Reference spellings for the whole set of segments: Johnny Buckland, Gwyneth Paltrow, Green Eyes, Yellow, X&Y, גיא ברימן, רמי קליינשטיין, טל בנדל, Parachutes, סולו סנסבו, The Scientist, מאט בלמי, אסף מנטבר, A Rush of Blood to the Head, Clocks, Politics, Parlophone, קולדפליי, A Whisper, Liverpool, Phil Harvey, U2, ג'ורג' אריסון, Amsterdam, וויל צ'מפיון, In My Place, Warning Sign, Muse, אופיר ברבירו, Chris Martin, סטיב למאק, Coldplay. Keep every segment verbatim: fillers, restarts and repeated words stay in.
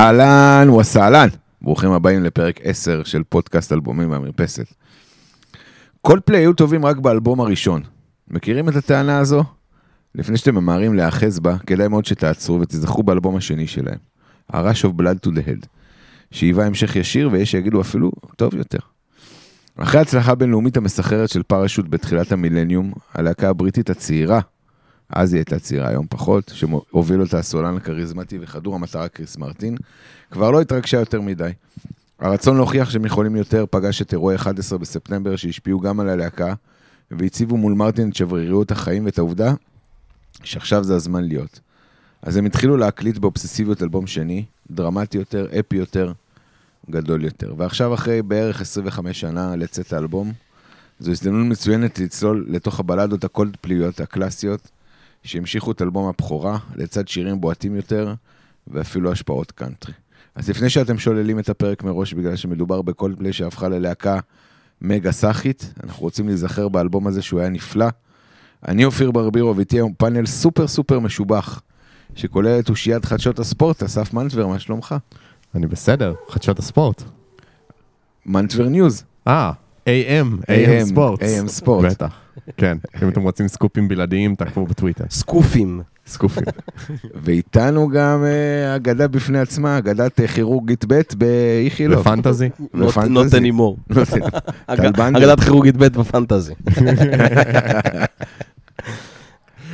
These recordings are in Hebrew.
אהלן וסהלן, ברוכים הבאים לפרק עשר של פודקאסט אלבומים והמרפסת. Coldplay היו טובים רק באלבום הראשון. מכירים את הטענה הזו? לפני שאתם ממהרים להאחז בה, כדאי מאוד שתעצרו ותזכרו באלבום השני שלהם, A Rush of Blood to the Head, שהיווה המשך ישיר ויש שיגידו אפילו טוב יותר. אחרי הצלחה בינלאומית המסחררת של פרשוט בתחילת המילניום, הלהקה הבריטית הצעירה, אז היא הייתה צעירה, היום פחות, שהוביל אותה הסולן הקריזמטי וחדור המטרה קריס מרטין, כבר לא התרגשה יותר מדי. הרצון להוכיח שהם יכולים יותר פגש את אירוע אחד עשר בספטמבר, שהשפיעו גם על הלהקה, והציבו מול מרטין את שבריריות החיים ואת העובדה, שעכשיו זה הזמן להיות. אז הם התחילו להקליט באובססיביות אלבום שני, דרמטי יותר, אפי יותר, גדול יותר. ועכשיו אחרי בערך עשרים וחמש שנה לצאת האלבום, זו הזדמנות מצוינת לצלול לתוך הבלדות הקולדפליות הקלאסיות, שהמשיכו את אלבום הבכורה, לצד שירים בועטים יותר, ואפילו השפעות קאנטרי. אז לפני שאתם שוללים את הפרק מראש, בגלל שמדובר בקולדפליי שהפכה ללהקה מגה סאחית, אנחנו רוצים להיזכר באלבום הזה שהוא היה נפלא. אני אופיר ברבירו, ואיתי היום פאנל סופר סופר משובח, שכולל את אושיית חדשות הספורט, אסף מנטבר, מה שלומך? אני בסדר, חדשות הספורט. מנטבר ניוז. אה, A M, A M ספורט. A M ספורט. בטח. כן, אם אתם רוצים סקופים בלעדיים, תעקבו בטוויטר. סקופים. סקופים. ואיתנו גם אגדה בפני עצמה, אגדת כירורגית ב' באיכילוב. בפנטזי. נותן אימור. אגדת כירורגית ב' בפנטזי.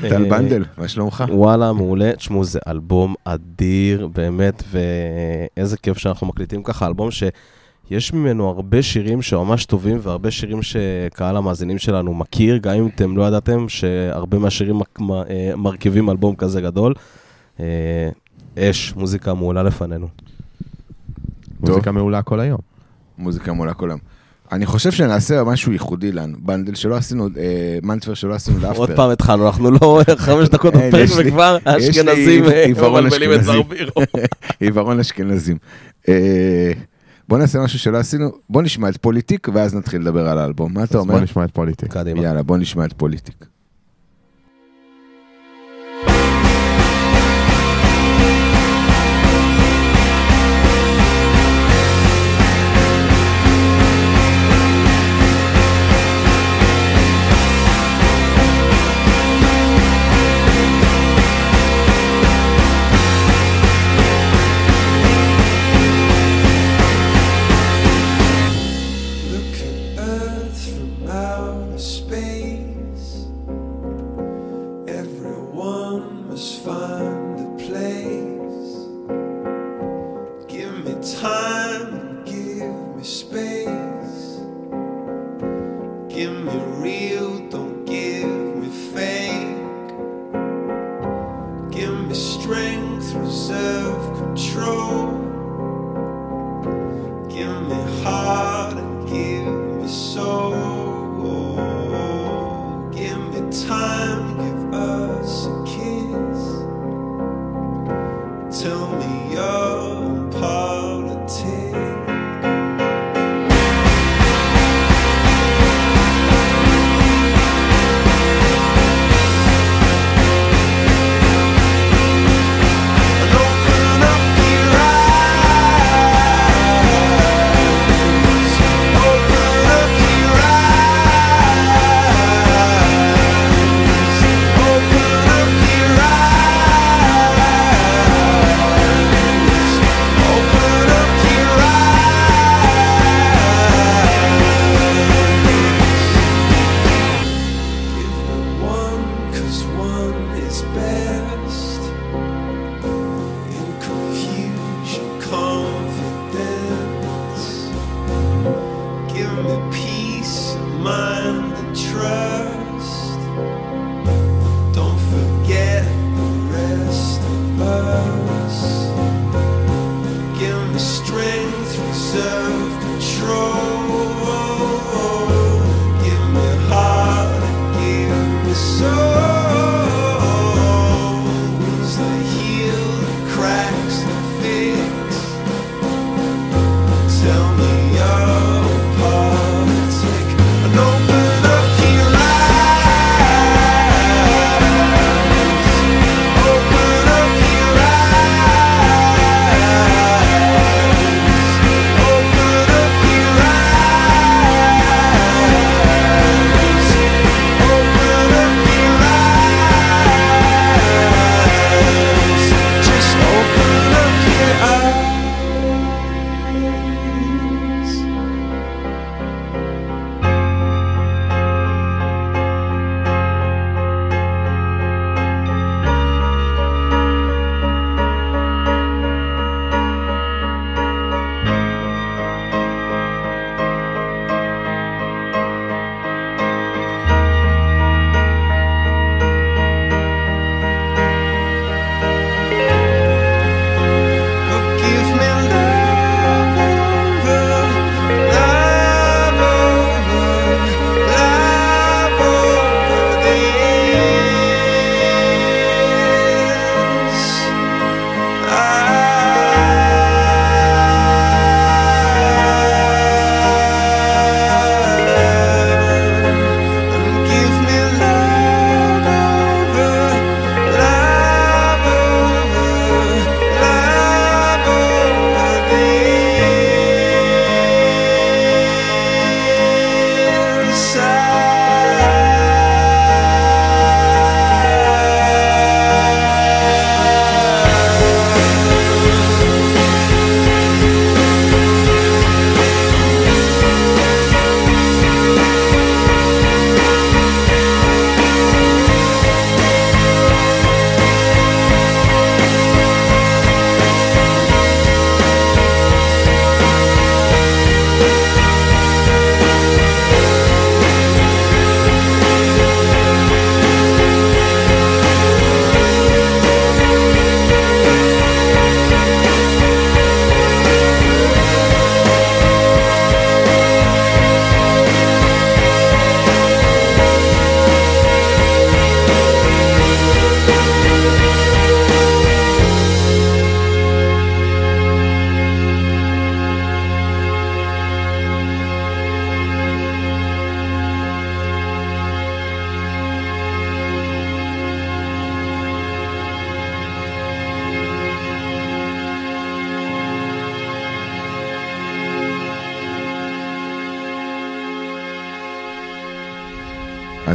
טל בנדל, מה שלומך? וואלה, מעולה. תשמעו, זה אלבום אדיר, באמת, ואיזה כיף שאנחנו מקליטים ככה, אלבום ש... יש ממנו הרבה שירים שממש טובים, והרבה שירים שקהל המאזינים שלנו מכיר, גם אם אתם לא ידעתם שהרבה מהשירים מרכיבים אלבום כזה גדול. אש, מוזיקה מעולה לפנינו. מוזיקה מעולה כל היום. מוזיקה מעולה כל היום. אני חושב שנעשה משהו ייחודי לנו, בנדל שלא עשינו, מנטבר שלא עשינו לאפטר. עוד פעם התחלנו, אנחנו לא חמש דקות בפרק וכבר האשכנזים מבלבלים את זרביר. עיוורון אשכנזים. בוא נעשה משהו שלא עשינו, בוא נשמע את פוליטיק, ואז נתחיל לדבר על האלבום. מה אתה אומר? בוא נשמע את פוליטיק. קדימה. יאללה, בוא נשמע את פוליטיק.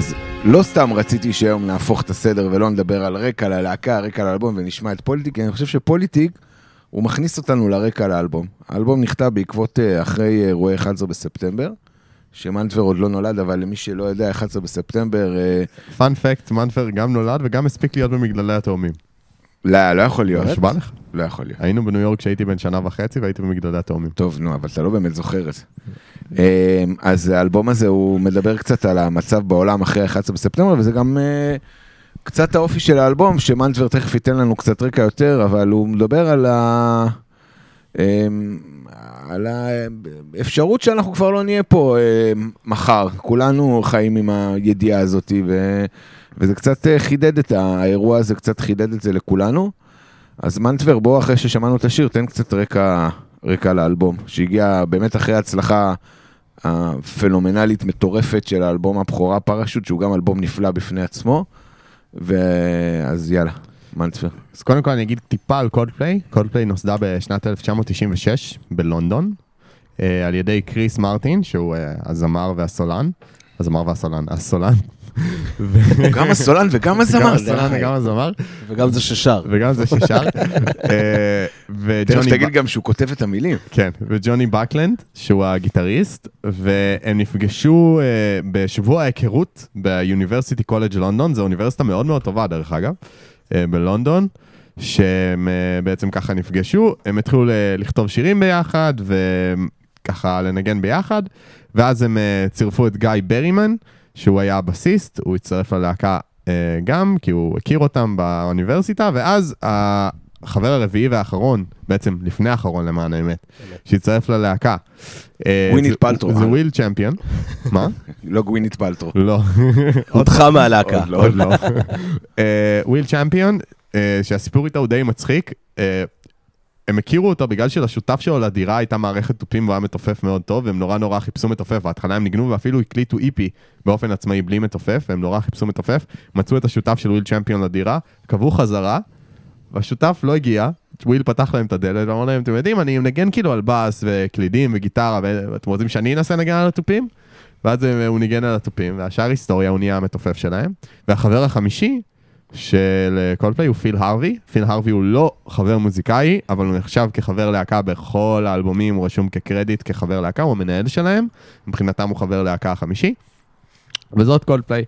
אז לא סתם רציתי שהיום נהפוך את הסדר ולא נדבר על רקע ללהקה, רקע לאלבום, ונשמע את פוליטיק. אני חושב שפוליטיק הוא מכניס אותנו לרקע לאלבום. האלבום נכתב בעקבות אחרי אירועי אחד עשר בספטמבר, שמנטבר עוד לא נולד, אבל למי שלא יודע, אחד עשר בספטמבר... פאנ פקט, מנטבר גם נולד וגם הספיק להיות במגדלי התאומים. לא, לא יכול להיות. נשבע לך? לא יכול להיות. היינו בניו יורק כשהייתי בן שנה וחצי, והייתי במגדלי התאומים. טוב, נו, אבל אתה לא באמת זוכר את זה. אז האלבום הזה, הוא מדבר קצת על המצב בעולם אחרי אחד עשר בספטמבר, וזה גם קצת האופי של האלבום, שמנטבר תכף ייתן לנו קצת רקע יותר, אבל הוא מדבר על ה... על האפשרות שאנחנו כבר לא נהיה פה מחר. כולנו חיים עם הידיעה הזאת, ו... וזה קצת חידד את האירוע הזה, קצת חידד את זה לכולנו. אז מנטבר, בוא, אחרי ששמענו את השיר, תן קצת רקע, רקע לאלבום, שהגיע באמת אחרי ההצלחה הפנומנלית, מטורפת של האלבום הבכורה, פרשוט, שהוא גם אלבום נפלא בפני עצמו, ואז יאללה, מנטבר. אז קודם כל אני אגיד טיפה על קולדפליי. קולדפליי נוסדה בשנת אלף תשע מאות תשעים ושש בלונדון, על ידי קריס מרטין, שהוא הזמר והסולן, הזמר והסולן, הסולן, גם הסולן וגם הזמר וגם הזמר וגם זה ששר וגם זה ששר וג'וני, תגיד גם שהוא כותב את המילים, כן, וג'וני בקלנד שהוא הגיטריסט, והם נפגשו בשבוע ההיכרות ביוניברסיטי קולג' לונדון. זו אוניברסיטה מאוד מאוד טובה דרך אגב בלונדון, שהם בעצם ככה נפגשו, הם התחילו לכתוב שירים ביחד וככה לנגן ביחד, ואז הם צירפו את גיא ברימן שהוא היה הבסיסט, הוא הצטרף ללהקה אה, גם, כי הוא הכיר אותם באוניברסיטה, ואז החבר הרביעי והאחרון, בעצם לפני האחרון למען האמת, שהצטרף ללהקה. גווינית פלטרו. זה וויל צ'מפיון. מה? לא גווינית פלטרו. לא. אותך מהלהקה. עוד לא. וויל צ'מפיון, שהסיפור איתה הוא די מצחיק, אה, הם הכירו אותו בגלל שלשותף שלו לדירה הייתה מערכת תופים והוא היה מתופף מאוד טוב, והם נורא נורא חיפשו מתופף, וההתחלה הם נגנו ואפילו הקליטו איפי באופן עצמאי בלי מתופף, והם נורא חיפשו מתופף, מצאו את השותף של וויל צ'מפיון לדירה, קבעו חזרה, והשותף לא הגיע, וויל פתח להם את הדלת, ואמר להם, אתם יודעים, אני מנגן כאילו על בס וקלידים וגיטרה, ואתם רוצים שאני אנסה לנגן על התופים? ואז הוא ניגן על התופים, והשאר היסטוריה, הוא נהיה המתופף שלהם. והחבר החמישי של קולדפליי הוא פיל הרווי. פיל הרווי הוא לא חבר מוזיקאי, אבל הוא נחשב כחבר להקה בכל האלבומים, הוא רשום כקרדיט כחבר להקה, הוא המנהל שלהם, מבחינתם הוא חבר להקה החמישי, וזאת קולדפליי.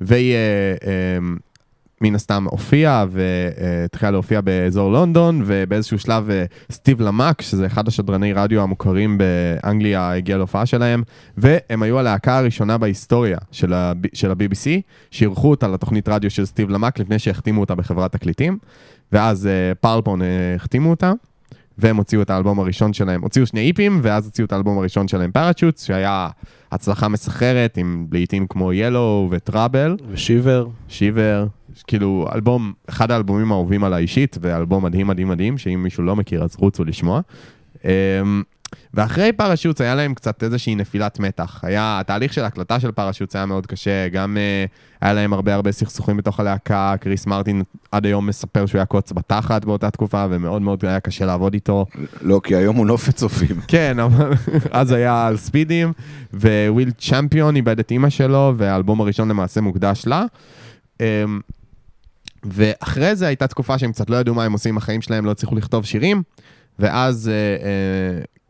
והיא אה, אה, מן הסתם הופיעה, והתחילה להופיע באזור לונדון, ובאיזשהו שלב אה, סטיב למאק, שזה אחד השדרני רדיו המוכרים באנגליה, הגיע להופעה שלהם, והם היו הלהקה הראשונה בהיסטוריה של, הב... של ה-בי בי סי, שירחו אותה לתוכנית רדיו של סטיב למאק, לפני שהחתימו אותה בחברת תקליטים, ואז אה, פרלפון אה, החתימו אותה, והם הוציאו את האלבום הראשון שלהם, הוציאו שני איפים, ואז הוציאו את האלבום הראשון שלהם, פרצ'וץ, שהיה הצלחה מסחררת, עם לעיתים כמו ילו וטראבל. ושיבר. שיבר. כאילו, אלבום, אחד האלבומים האהובים עליי אישית, ואלבום מדהים מדהים מדהים, שאם מישהו לא מכיר, אז רוצו לשמוע. ואחרי פרצ'וץ היה להם קצת איזושהי נפילת מתח. היה, התהליך של הקלטה של פרצ'וץ היה מאוד קשה, גם היה להם הרבה הרבה סכסוכים בתוך הלהקה, קריס מרטין עד היום מספר שהוא היה קוץ בתחת באותה תקופה, ומאוד מאוד היה קשה לעבוד איתו. לא, כי היום הוא נופת צופים. כן, אבל אז היה על ספידים, וויל צ'מפיון איבד את אמא שלו, והאלבום הראשון למעשה מוקדש לה. ואחרי זה הייתה תקופה שהם קצת לא ידעו מה הם עושים עם החיים שלהם, לא הצליחו לכתוב שירים, ואז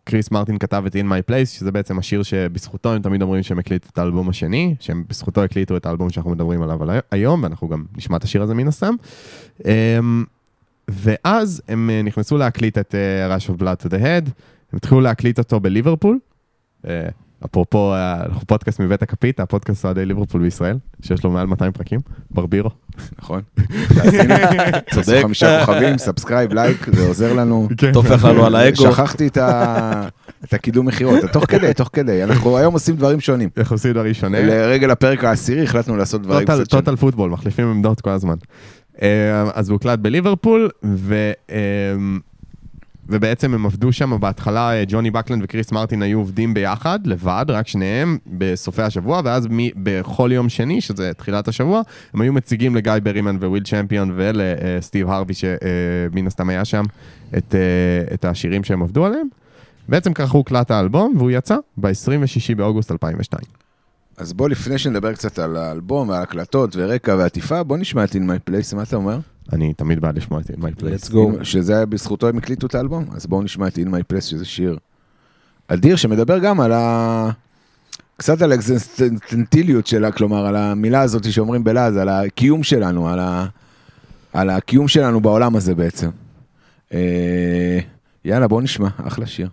קריס מרטין כתב את In My Place, שזה בעצם השיר שבזכותו הם תמיד אומרים שהם הקליטו את האלבום השני, שהם בזכותו הקליטו את האלבום שאנחנו מדברים עליו היום, ואנחנו גם נשמע את השיר הזה מן הסתם. ואז הם נכנסו להקליט את A Rush of Blood to the Head, הם התחילו להקליט אותו בליברפול, אפרופו, אנחנו פודקאסט מבית הקפית, הפודקאסט סועדי ליברפול בישראל, שיש לו מעל מאתיים פרקים, ברבירו. נכון. צודק. חמישה כוכבים, סאבסקרייב, לייק, זה עוזר לנו. תופך לנו על האגו. שכחתי את הקידום מחירות, תוך כדי, תוך כדי. אנחנו היום עושים דברים שונים. אנחנו עושים דברים שונים. לרגל הפרק העשירי החלטנו לעשות דברים קצת שונים. טוטל פוטבול, מחליפים עמדות כל הזמן. אז הוא קלט בליברפול, ו... ובעצם הם עבדו שם, בהתחלה ג'וני בקלנד וקריס מרטין היו עובדים ביחד, לבד, רק שניהם, בסופי השבוע, ואז בכל יום שני, שזה תחילת השבוע, הם היו מציגים לגיא ברימן ווויל צ'מפיון ולסטיב הרווי, שמן הסתם היה שם, את, את השירים שהם עבדו עליהם. בעצם ככה הוא קלט האלבום, והוא יצא ב-עשרים ושישה באוגוסט אלפיים ושתיים. אז בוא, לפני שנדבר קצת על האלבום ועל הקלטות ורקע ועטיפה, בוא נשמע את In My Place, מה אתה אומר? אני תמיד בעד לשמוע את In My Place. Let's go. שזה היה בזכותו הם הקליטו את האלבום, אז בואו נשמע את In My Place, שזה שיר אדיר, שמדבר גם על ה... קצת על האקזיסטנטיליות שלה, כלומר, על המילה הזאת שאומרים בלעז, על הקיום שלנו, על, ה... על הקיום שלנו בעולם הזה בעצם. אה... יאללה, בואו נשמע, אחלה שיר.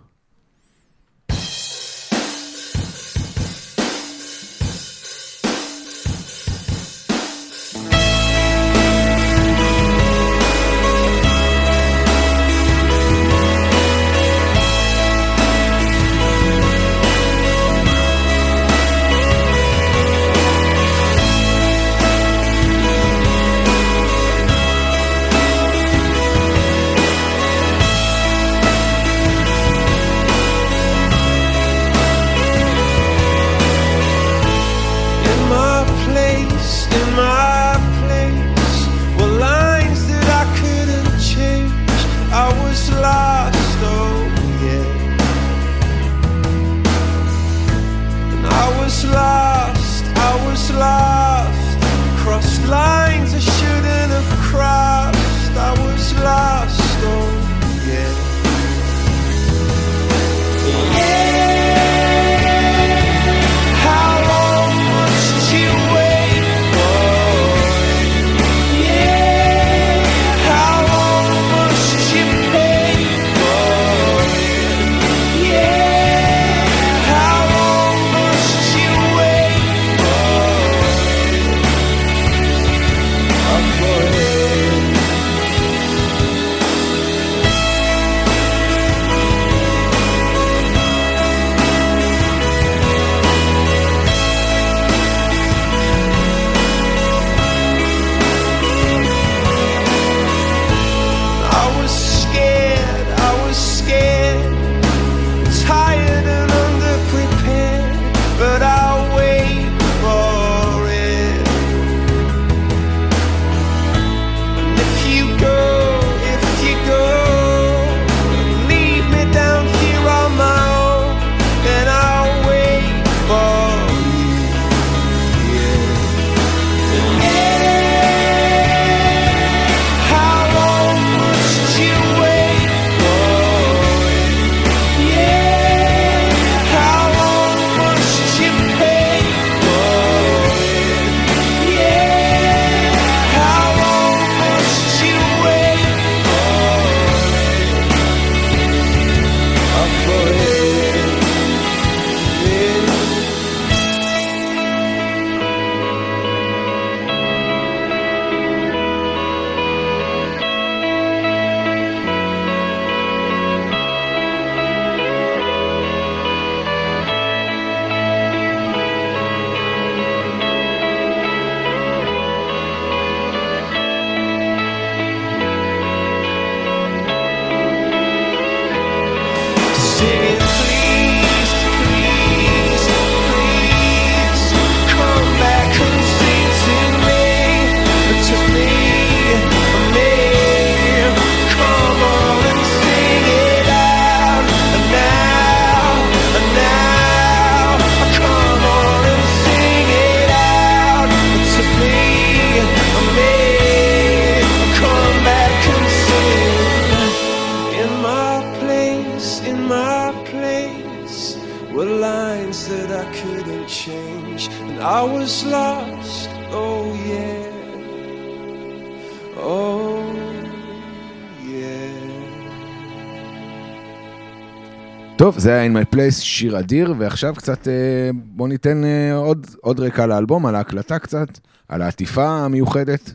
טוב, זה היה In My Place, שיר אדיר, ועכשיו קצת בוא ניתן עוד, עוד רקע לאלבום, על ההקלטה קצת, על העטיפה המיוחדת.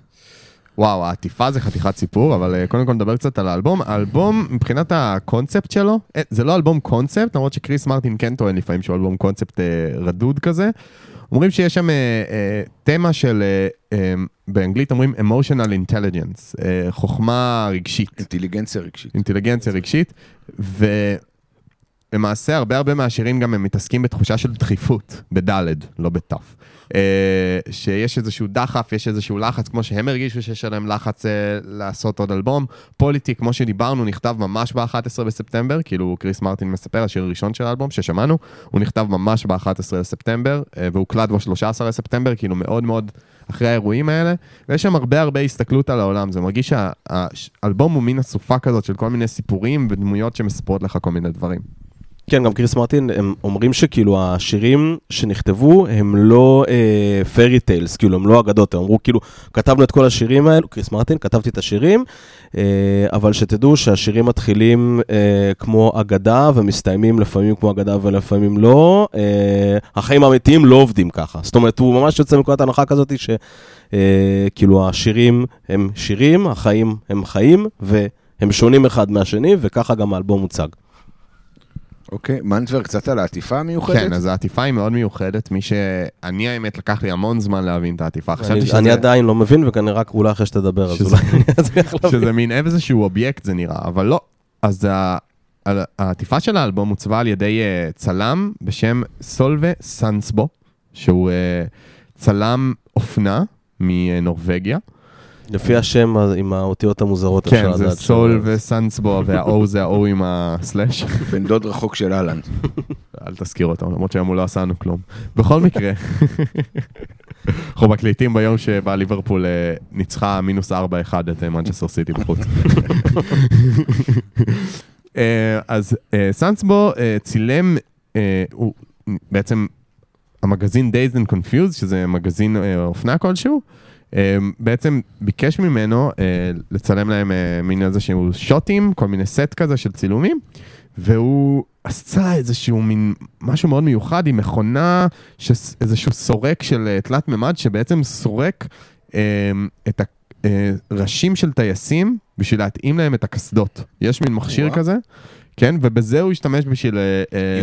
וואו, העטיפה זה חתיכת סיפור, אבל קודם כל נדבר קצת על האלבום. האלבום, מבחינת הקונספט שלו, זה לא אלבום קונספט, למרות שקריס מרטין כן טוען לפעמים שהוא אלבום קונספט רדוד כזה. אומרים שיש שם תמה של, באנגלית אומרים emotional intelligence, חוכמה רגשית. אינטליגנציה רגשית. אינטליגנציה רגשית, ו... למעשה הרבה הרבה מהשירים גם הם מתעסקים בתחושה של דחיפות, בדלד, לא בטף. שיש איזשהו דחף, יש איזשהו לחץ, כמו שהם הרגישו שיש עליהם לחץ לעשות עוד אלבום. פוליטיק, כמו שדיברנו, נכתב ממש ב-אחד עשר בספטמבר, כאילו קריס מרטין מספר, השיר הראשון של האלבום ששמענו, הוא נכתב ממש ב-אחד עשר בספטמבר, והוא קלט ב-שלושה עשר בספטמבר, כאילו מאוד מאוד אחרי האירועים האלה, ויש שם הרבה הרבה הסתכלות על העולם, זה מרגיש שהאלבום הוא מין הסופה כזאת של כל מיני סיפורים ודמויות שמספרות לך כל מיני דברים. כן, גם קריס מרטין, הם אומרים שכאילו השירים שנכתבו הם לא פרי טיילס, כאילו הם לא אגדות, הם אמרו כאילו, כתבנו את כל השירים האלו, קריס מרטין, כתבתי את השירים, אבל שתדעו שהשירים מתחילים כמו אגדה ומסתיימים לפעמים כמו אגדה ולפעמים לא, החיים האמיתיים לא עובדים ככה, זאת אומרת הוא ממש יוצא מכל ההנחה כזאת שכאילו השירים הם שירים, החיים הם חיים והם שונים אחד מהשני וככה גם האלבום מוצג. אוקיי, מנטבר קצת על העטיפה המיוחדת? כן, אז העטיפה היא מאוד מיוחדת, מי שאני האמת לקח לי המון זמן להבין את העטיפה. אני עדיין לא מבין, וכנראה רק אולי אחרי שתדבר, אז אולי אני אצליח להבין. שזה מין איזשהו אובייקט זה נראה, אבל לא. אז העטיפה של האלבום מוצבה על ידי צלם בשם סולו סנסבו, שהוא צלם אופנה מנורווגיה. לפי השם עם האותיות המוזרות. כן, זה סול וסנסבו, והאו זה האו עם הסלאש. בן דוד רחוק של אלן. אל תזכיר אותם, למרות שהיום הוא לא עשינו כלום. בכל מקרה, אנחנו מקליטים ביום שבא ליברפול ניצחה מינוס ארבע אחד את מנצ'סטר סיטי בחוץ. אז סנסבו צילם, הוא בעצם המגזין Dazed and Confused, שזה מגזין אופנה כלשהו, בעצם ביקש ממנו לצלם להם מין איזשהו שוטים, כל מיני סט כזה של צילומים, והוא עשה איזשהו מין משהו מאוד מיוחד עם מכונה, איזשהו סורק של תלת ממד שבעצם סורק את הראשים של טייסים בשביל להתאים להם את הקסדות. יש מין מכשיר כזה, כן, ובזה הוא השתמש בשביל...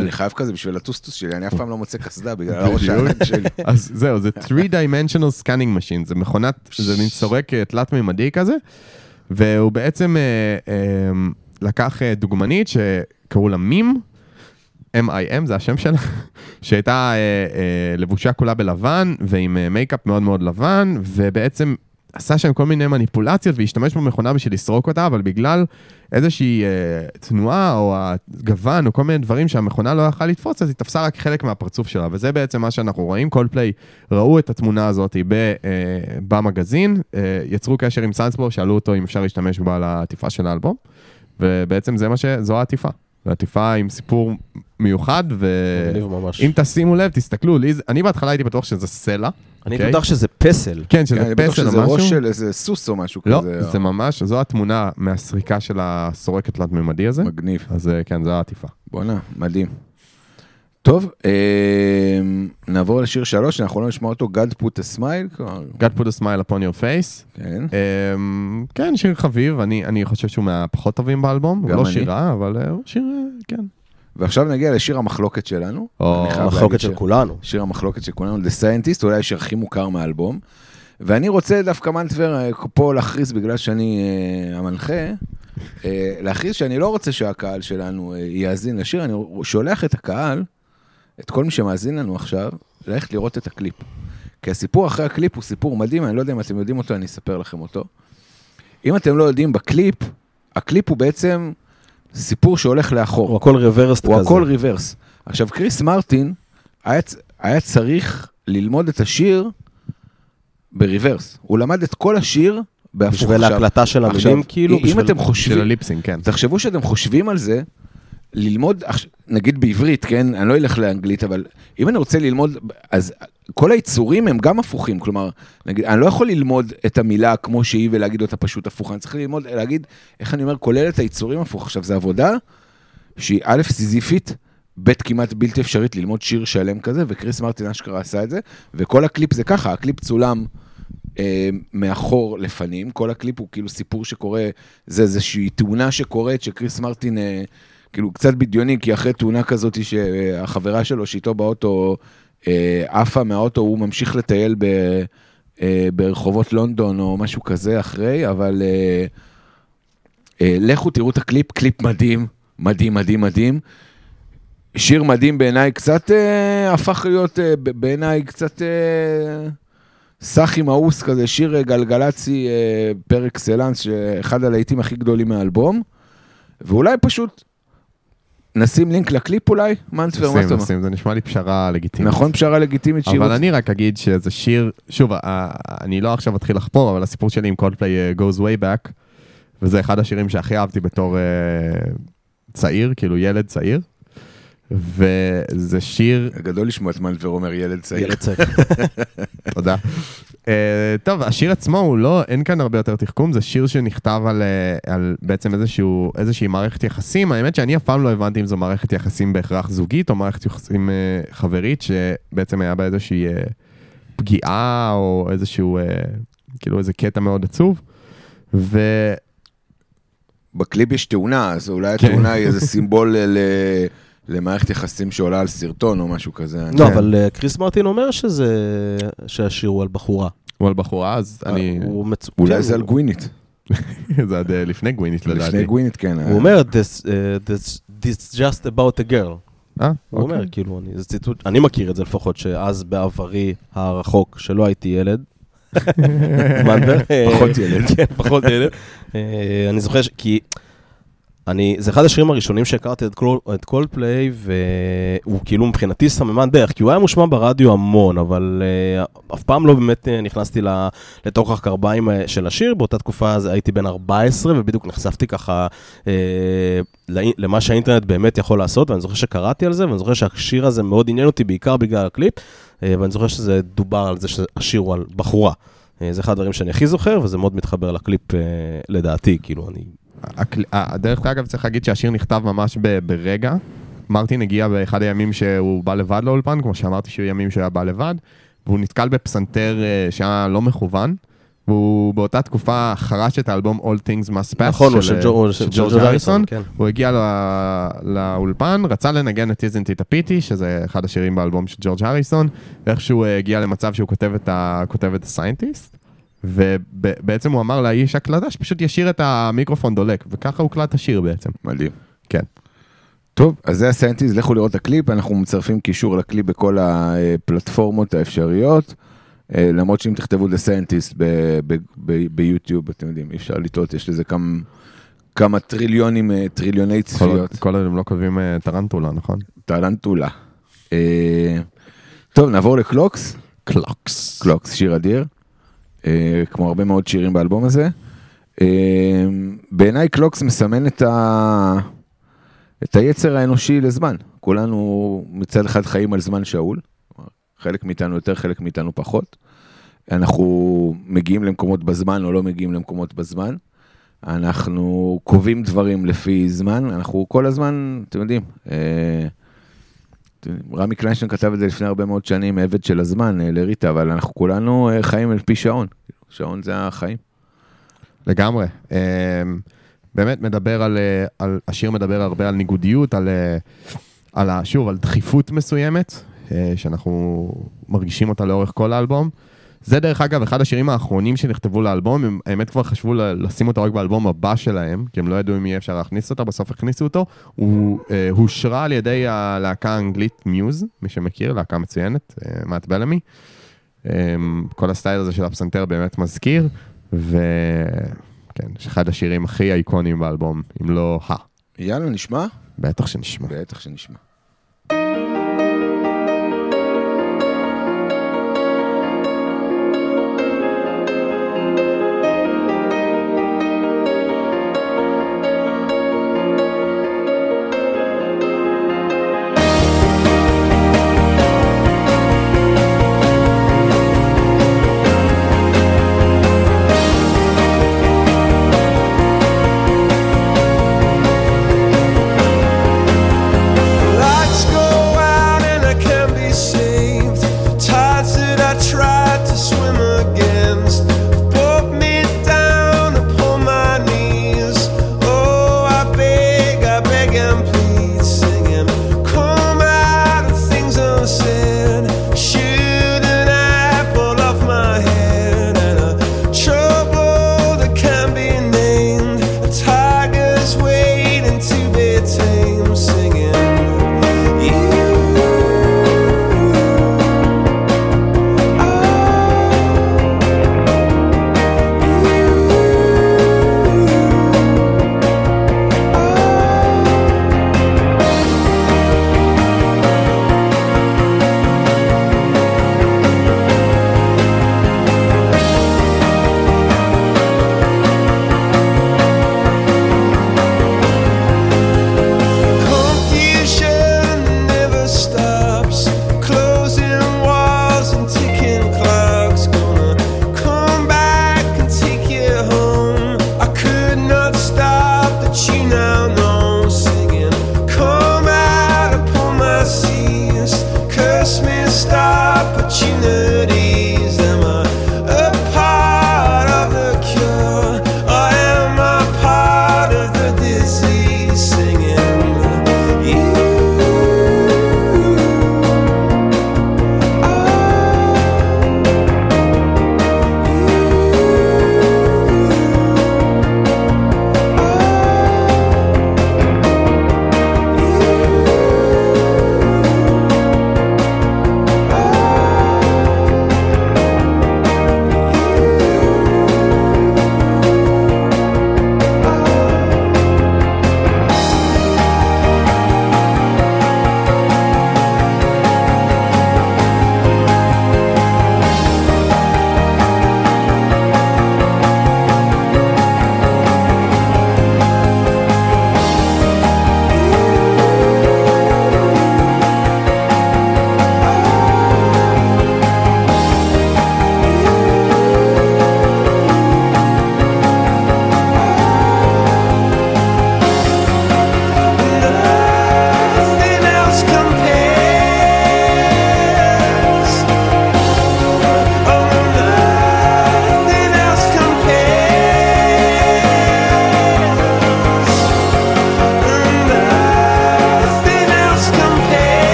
אני חייב כזה בשביל הטוסטוס שלי, אני אף פעם לא מוצא קסדה בגלל הראש האחד שלי. אז זהו, זה three dimensional scanning machine, זה מכונת, זה מסורק תלת מימדי כזה, והוא בעצם לקח דוגמנית שקראו לה מים, M I M זה השם שלה, שהייתה לבושה כולה בלבן, ועם מייקאפ מאוד מאוד לבן, ובעצם... עשה שם כל מיני מניפולציות והשתמש במכונה בשביל לסרוק אותה, אבל בגלל איזושהי אה, תנועה או הגוון או כל מיני דברים שהמכונה לא יכלה לתפוץ, אז היא תפסה רק חלק מהפרצוף שלה, וזה בעצם מה שאנחנו רואים. קולדפליי ראו את התמונה הזאת ב, אה, במגזין, אה, יצרו קשר עם סנסבו, שאלו אותו אם אפשר להשתמש בה לעטיפה של האלבום, ובעצם זה מה שזו העטיפה. העטיפה עם סיפור מיוחד, ואם תשימו לב, תסתכלו, אני בהתחלה הייתי בטוח שזה סלע. אני הייתי בטוח שזה פסל. כן, שזה פסל או משהו. ראש של איזה סוס או משהו כזה. לא, זה ממש, זו התמונה מהסריקה של הסורקת לתממדי הזה. מגניב. אז כן, זו העטיפה. בונה, מדהים. טוב, נעבור לשיר שלוש, אנחנו לא נשמע אותו, God put a smile. God put a smile upon your face. כן. כן, שיר חביב, אני חושב שהוא מהפחות טובים באלבום. הוא לא שירה, אבל הוא שיר, כן. ועכשיו נגיע לשיר המחלוקת שלנו. המחלוקת של כולנו. שיר המחלוקת של כולנו, The Scientist, אולי השיר הכי מוכר מהאלבום. ואני רוצה דווקא מנטבר פה להכריז, בגלל שאני המנחה, להכריז שאני לא רוצה שהקהל שלנו יאזין לשיר, אני שולח את הקהל, את כל מי שמאזין לנו עכשיו, ללכת לראות את הקליפ. כי הסיפור אחרי הקליפ הוא סיפור מדהים, אני לא יודע אם אתם יודעים אותו, אני אספר לכם אותו. אם אתם לא יודעים בקליפ, הקליפ הוא בעצם... סיפור שהולך לאחור. הוא הכל ריברס כזה. הוא הכל ריברס. עכשיו, קריס מרטין היה, היה צריך ללמוד את השיר בריברס. הוא למד את כל השיר בהפוך. בשביל ההקלטה של המילים, כאילו. אם בשביל... אתם חושבים... של הליפסינג, כן. תחשבו שאתם חושבים על זה, ללמוד, נגיד בעברית, כן? אני לא אלך לאנגלית, אבל אם אני רוצה ללמוד, אז כל היצורים הם גם הפוכים. כלומר, נגיד, אני לא יכול ללמוד את המילה כמו שהיא ולהגיד אותה פשוט הפוך. אני צריך ללמוד, להגיד, איך אני אומר, כולל את היצורים הפוך. עכשיו, זו עבודה שהיא א' סיזיפית, ב' כמעט בלתי אפשרית ללמוד שיר שלם כזה, וקריס מרטין אשכרה עשה את זה, וכל הקליפ זה ככה, הקליפ צולם מאחור לפנים, כל הקליפ הוא כאילו סיפור שקורה, זה איזושהי תאונה שקורית שקריס מרטין כאילו קצת בדיוני, כי אחרי תאונה כזאת שהחברה שלו שאיתו באוטו עפה מהאוטו, הוא ממשיך לטייל ב, ברחובות לונדון או משהו כזה אחרי, אבל לכו תראו את הקליפ, קליפ מדהים, מדהים, מדהים, מדהים, שיר מדהים בעיניי, קצת אה, הפך להיות אה, בעיניי קצת אה, סחי מאוס כזה, שיר גלגלצי אה, פר אקסלנס, אחד הלהיטים הכי גדולים מהאלבום, ואולי פשוט נשים לינק לקליפ אולי, מנטפר, מה אתה אומר? נשים, זה נשמע לי פשרה לגיטימית. נכון, פשרה לגיטימית. אבל אני רק אגיד שזה שיר, שוב, אני לא עכשיו אתחיל לחפור, אבל הסיפור שלי עם Coldplay goes way back, וזה אחד השירים שהכי אהבתי בתור צעיר, כאילו ילד צעיר, וזה שיר... גדול לשמוע את מנטפר אומר ילד צעיר. ילד צעיר. תודה. טוב, השיר עצמו הוא לא, אין כאן הרבה יותר תחכום, זה שיר שנכתב על, על בעצם איזשהו, איזושהי מערכת יחסים. האמת שאני אף פעם לא הבנתי אם זו מערכת יחסים בהכרח זוגית או מערכת יחסים אה, חברית, שבעצם היה בה איזושהי אה, פגיעה או איזשהו, אה, כאילו איזה קטע מאוד עצוב. ו... בקליפ יש תאונה, אז אולי כן. התאונה היא איזה סימבול ל... למערכת יחסים שעולה על סרטון או משהו כזה. לא, אבל קריס מרטין אומר שזה, שהשיר הוא על בחורה. הוא על בחורה, אז אני... אולי זה על גווינית. זה עד לפני גווינית, לדעתי. לפני גווינית, כן. הוא אומר, this just about a girl. הוא אומר, כאילו, אני מכיר את זה לפחות, שאז בעברי הרחוק, שלא הייתי ילד, פחות ילד. כן, פחות ילד. אני זוכר, כי... אני, זה אחד השירים הראשונים שהכרתי את, קול, את קולפליי, והוא כאילו מבחינתי סממן דרך, כי הוא היה מושמע ברדיו המון, אבל uh, אף פעם לא באמת uh, נכנסתי לתוך הקרביים uh, של השיר. באותה תקופה אז הייתי בן ארבע עשרה, ובדיוק נחשפתי ככה uh, למה שהאינטרנט באמת יכול לעשות, ואני זוכר שקראתי על זה, ואני זוכר שהשיר הזה מאוד עניין אותי, בעיקר בגלל הקליפ, uh, ואני זוכר שזה דובר על זה שהשיר הוא על בחורה. Uh, זה אחד הדברים שאני הכי זוכר, וזה מאוד מתחבר לקליפ uh, לדעתי, כאילו אני... הדרך אגב צריך להגיד שהשיר נכתב ממש ברגע. מרטין הגיע באחד הימים שהוא בא לבד לאולפן, כמו שאמרתי שהוא ימים שהוא היה בא לבד, והוא נתקל בפסנתר שהיה לא מכוון, והוא באותה תקופה חרש את האלבום All Things Must Pass. נכון, של ג'ורג' אריסון. הוא הגיע לאולפן, רצה לנגן את Isn't It a Pity, שזה אחד השירים באלבום של ג'ורג' אריסון, ואיכשהו הגיע למצב שהוא כותב את The Scientist, ובעצם הוא אמר לה, יש הקלטה שפשוט ישיר את המיקרופון דולק, וככה הוא קלט השיר בעצם. מדהים. כן. טוב, אז זה הסיינטיז, לכו לראות את הקליפ, אנחנו מצרפים קישור לקליפ בכל הפלטפורמות האפשריות, למרות שאם תכתבו לסיינטיז ביוטיוב, אתם יודעים, אי אפשר לטעות, יש לזה כמה... כמה טריליונים, טריליוני צפיות. כל אלה הם לא כותבים טרנטולה, נכון? טרנטולה. טוב, נעבור לקלוקס. קלוקס. קלוקס, שיר אדיר. כמו הרבה מאוד שירים באלבום הזה. בעיניי קלוקס מסמן את ה... את היצר האנושי לזמן. כולנו מצד אחד חיים על זמן שאול. חלק מאיתנו יותר, חלק מאיתנו פחות. אנחנו מגיעים למקומות בזמן או לא מגיעים למקומות בזמן. אנחנו קובעים דברים לפי זמן. אנחנו כל הזמן, אתם יודעים, רמי קליינשטיין כתב את זה לפני הרבה מאוד שנים, עבד של הזמן לריטה, אבל אנחנו כולנו חיים על פי שעון. שעון זה החיים. לגמרי. באמת מדבר על, על השיר מדבר הרבה על ניגודיות, על, על, שוב, על דחיפות מסוימת, שאנחנו מרגישים אותה לאורך כל האלבום. זה דרך אגב, אחד השירים האחרונים שנכתבו לאלבום, הם האמת כבר חשבו לשים אותו רק באלבום הבא שלהם, כי הם לא ידעו אם יהיה אפשר להכניס אותו, בסוף הכניסו אותו, הוא הושרה על ידי הלהקה האנגלית מיוז, מי שמכיר, להקה מצוינת, מאט בלמי, כל הסטייל הזה של הפסנתר באמת מזכיר, וכן, אחד השירים הכי אייקוניים באלבום, אם לא ה. יאללה, נשמע? בטח שנשמע. בטח שנשמע.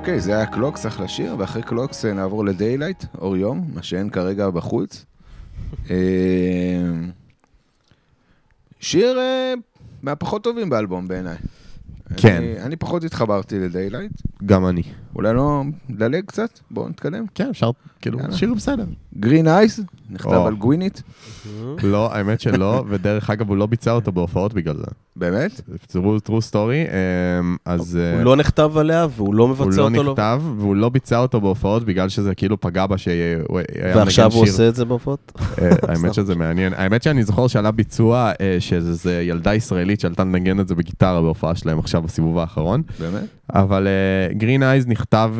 אוקיי, זה היה קלוקס, אחלה שיר, ואחרי קלוקס נעבור לדייליט, אור יום, מה שאין כרגע בחוץ. שיר מהפחות טובים באלבום בעיניי. כן. אני פחות התחברתי לדייליט. גם אני. אולי לא דלג קצת? בואו נתקדם. כן, אפשר, כאילו, שיר בסדר. גרין אייס, נכתב על גווינית. לא, האמת שלא, ודרך אגב הוא לא ביצע אותו בהופעות בגלל זה. באמת? טרו סטורי, אז... הוא לא נכתב עליה, והוא לא מבצע אותו. הוא לא נכתב, והוא לא ביצע אותו בהופעות, בגלל שזה כאילו פגע בה שיהיה... ועכשיו הוא עושה את זה בהופעות? האמת שזה מעניין. האמת שאני זוכר שעלה ביצוע, שזה ילדה ישראלית שעלתה לנגן את זה בגיטרה בהופעה שלהם עכשיו בסיבוב האחרון. באמת? אבל גרין אייז נכתב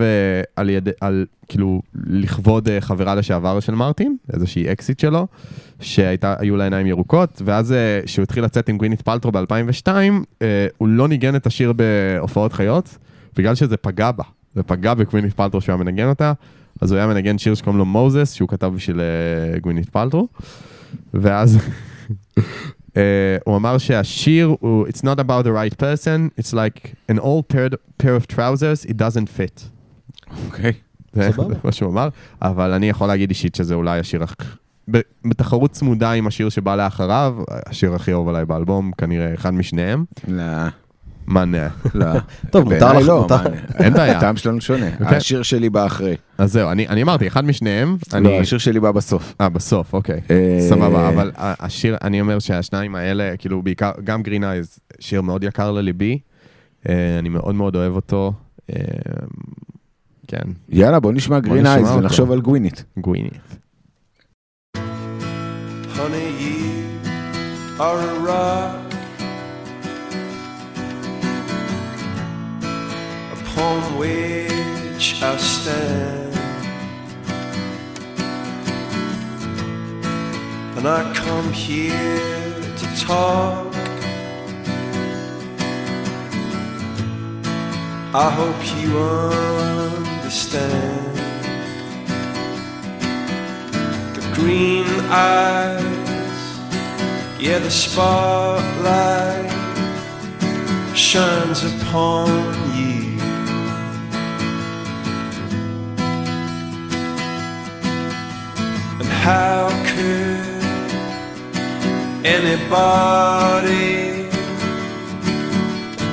על ידי, על כאילו לכבוד חברה לשעבר של מרטין, איזושהי אקסיט שלו, שהיו לה עיניים ירוקות, ואז שהוא התחיל לצאת עם גווינית פלטרו ב-אלפיים ושתיים, הוא לא ניגן את השיר בהופעות חיות, בגלל שזה פגע בה, זה פגע בגווינית פלטרו שהוא היה מנגן אותה, אז הוא היה מנגן שיר שקוראים לו מוזס, שהוא כתב בשביל גווינית פלטרו, ואז... הוא אמר שהשיר הוא It's not about the right person, it's like an old pair, pair of trousers, it doesn't fit. אוקיי. זה מה שהוא אמר, אבל אני יכול להגיד אישית שזה אולי השיר, בתחרות צמודה עם השיר שבא לאחריו, השיר הכי אהוב עליי באלבום, כנראה אחד משניהם. לא. מנה. לא. טוב, מותר לך, מותר. אין דעיה. הטעם שלנו שונה. השיר שלי בא אחרי. אז זהו, אני אמרתי, אחד משניהם. לא, השיר שלי בא בסוף. אה, בסוף, אוקיי. סבבה, אבל השיר, אני אומר שהשניים האלה, כאילו בעיקר, גם גרין אייז, שיר מאוד יקר לליבי. אני מאוד מאוד אוהב אותו. כן. יאללה, בוא נשמע גרין אייז ונחשוב על גווינית. גווינית. Honey, you are a rock upon which I stand, and I come here to talk. I hope you understand. The green eyes, yeah, the spotlight shines upon you. How could anybody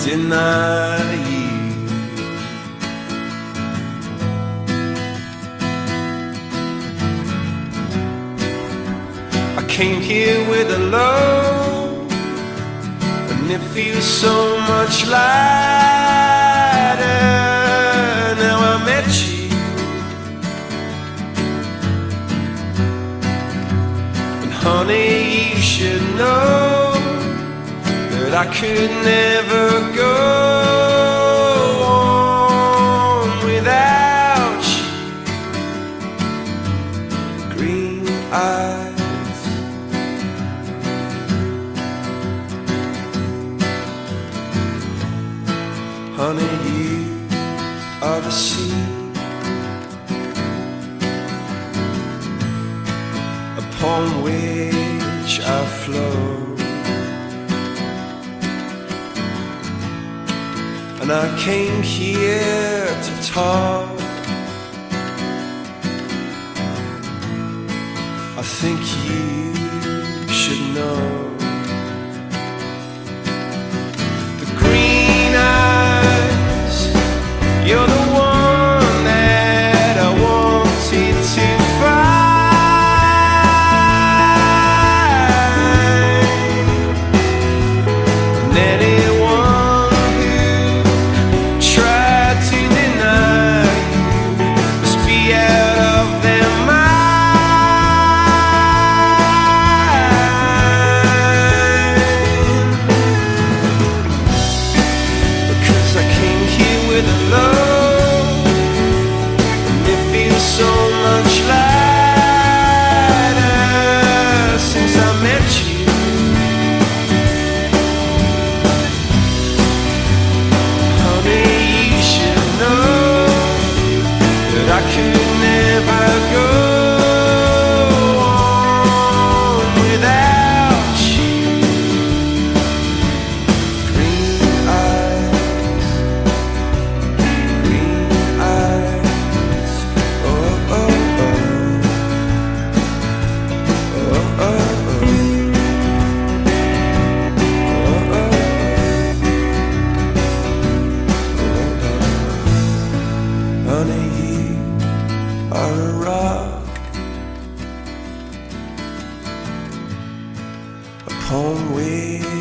deny you? I came here with a load, and it feels so much lighter now I met you. Honey, you should know that I could never go on without you. Green eyes, honey, you are the sea upon which I flow, and I came here to talk. I think you should know. The green eyes, you're the one that I wanted to.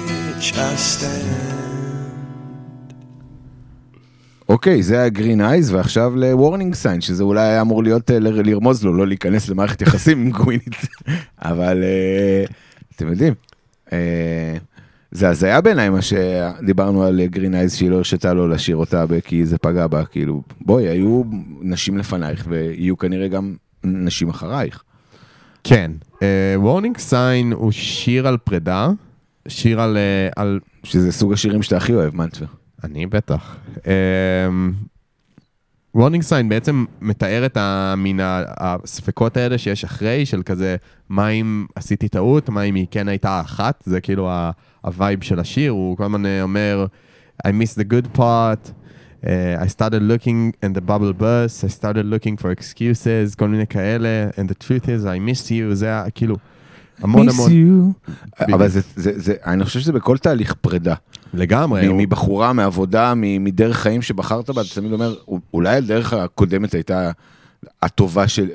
which I stand. אוקיי, זה היה Green Eyes, ועכשיו ל-Warning Sign, שזה אולי היה אמור להיות לרמוז לו, לא להיכנס למערכת יחסים עם גווינית, אבל אתם יודעים, זה הזיה בעיניי מה שדיברנו על Green Eyes, שהיא לא הרשתה לו לשיר אותה, כי זה פגע בה, כאילו, בואי, היו נשים לפנייך, ויהיו כנראה גם נשים אחרייך. כן, וורנינג סיין הוא שיר על פרידה, שיר על, על... שזה סוג השירים שאתה הכי אוהב, מנטווה. אני בטח. וורנינג סיין בעצם מתאר את המין הספקות האלה שיש אחרי, של כזה, מה אם עשיתי טעות, מה אם היא כן הייתה אחת, זה כאילו ה- הווייב של השיר, הוא כל הזמן אומר, I miss the good part, uh, I started looking and the bubble burst, I started looking for excuses, כל מיני כאלה, and the truth is I miss you, זה היה כאילו המון המון. miss you. אבל זה, זה, זה, אני חושב שזה בכל תהליך פרידה. לגמרי. מבחורה, מעבודה, מדרך חיים שבחרת בה, תמיד אומר, אולי הדרך הקודמת הייתה הטובה של,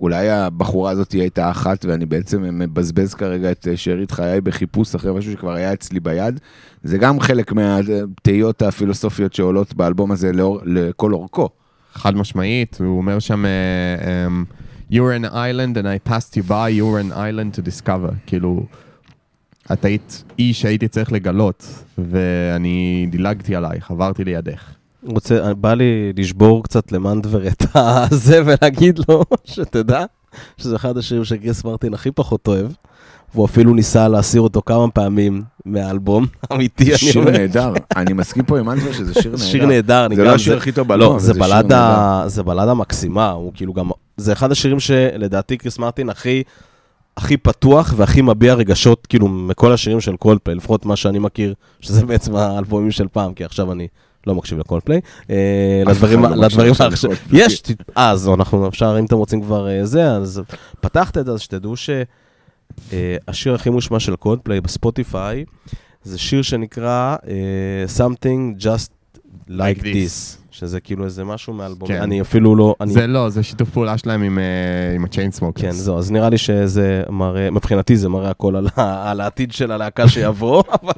אולי הבחורה הזאת הייתה אחת, ואני בעצם מבזבז כרגע את שארית חיי בחיפוש אחרי משהו שכבר היה אצלי ביד. זה גם חלק מהתהיות הפילוסופיות שעולות באלבום הזה לאור, לכל אורכו. חד משמעית, הוא אומר שם, You're an island and I passed you by, you're an island to discover. כאילו, את היית אי שהייתי צריך לגלות, ואני דילגתי עלייך, עברתי לידך. רוצה, בא לי לשבור קצת למנדבר את הזה ולהגיד לו שתדע שזה אחד השירים שקריס מרטין הכי פחות אוהב, והוא אפילו ניסה להסיר אותו כמה פעמים מהאלבום, אמיתי. שיר נהדר, אני מסכים פה עם מנדבר שזה שיר נהדר. שיר נהדר. זה לא השיר הכי טוב באלבום. זה בלדה מקסימה, זה אחד השירים שלדעתי קריס מרטין הכי הכי פתוח והכי מביע רגשות, כאילו מכל השירים של קולפליי, לפחות מה שאני מכיר, שזה בעצם האלבומים של פעם, כי עכשיו אני לא מקשיב לקולפליי. לדברים עכשיו, יש, אז אנחנו אפשר, אם אתם רוצים כבר זה, אז פתחת את זה, אז שתדעו שהשיר הכי מושמע של קולפליי בספוטיפיי, זה שיר שנקרא Something Just Like This, שזה כאילו איזה משהו מאלבום, אני אפילו לא... זה לא, זה שיתוף פעולה שלהם עם ה-Chainsmokers. כן, זהו, אז נראה לי שזה מראה, מבחינתי זה מראה הכל על העתיד של הלהקה שיבוא, אבל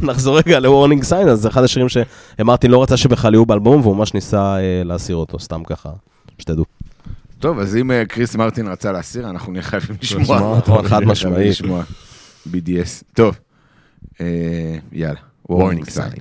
נחזור רגע ל-Warning Sign, אז זה אחד השירים שמרטין לא רצה שבכלל יהיו באלבום, והוא ממש ניסה להסיר אותו, סתם ככה, שתדעו. טוב, אז אם קריס מרטין רצה להסיר, אנחנו נהיה חייבים לשמוע. חד משמעי. בי די אס. טוב, יאללה, Warning Sign.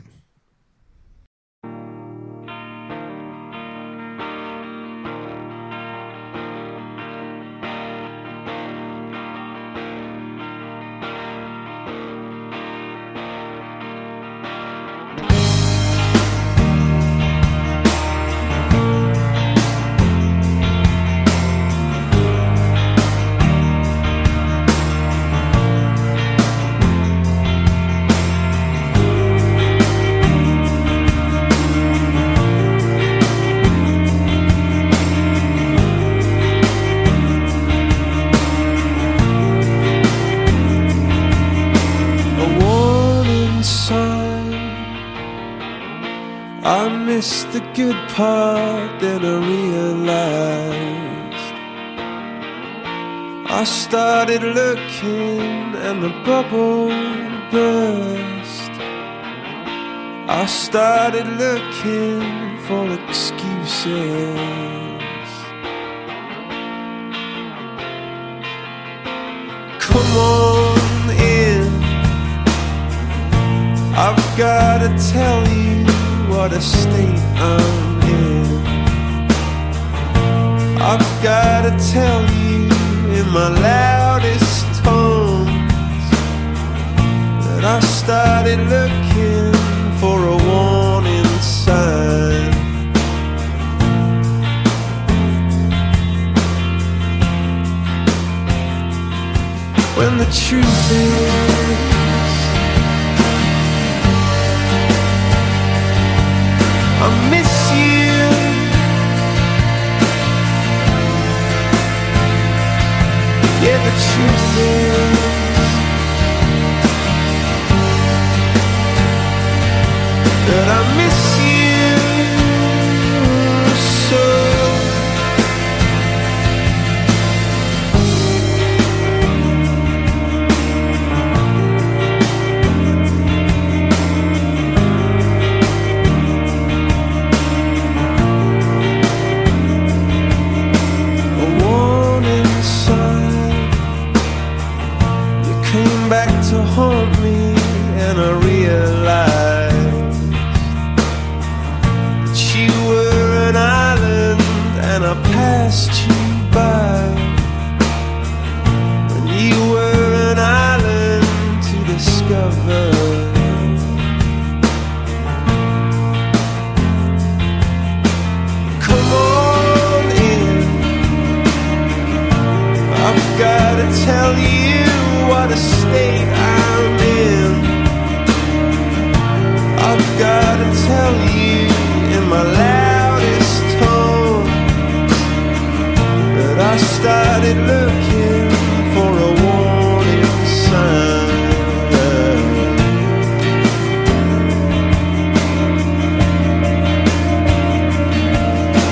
The good part that I realized I started looking and the bubble burst I started looking for excuses Come on in I've gotta tell you What a state I'm in I've gotta tell you in my loudest tones That I started looking for a warning sign When the truth is I miss you Yeah, the truth is That I miss you so gonna realize that you were an island and I passed you by. And you were an island to discover. Come on in, I've gotta tell you what a state I'm in. I've gotta tell you in my loudest tone that I started looking for a warning sign.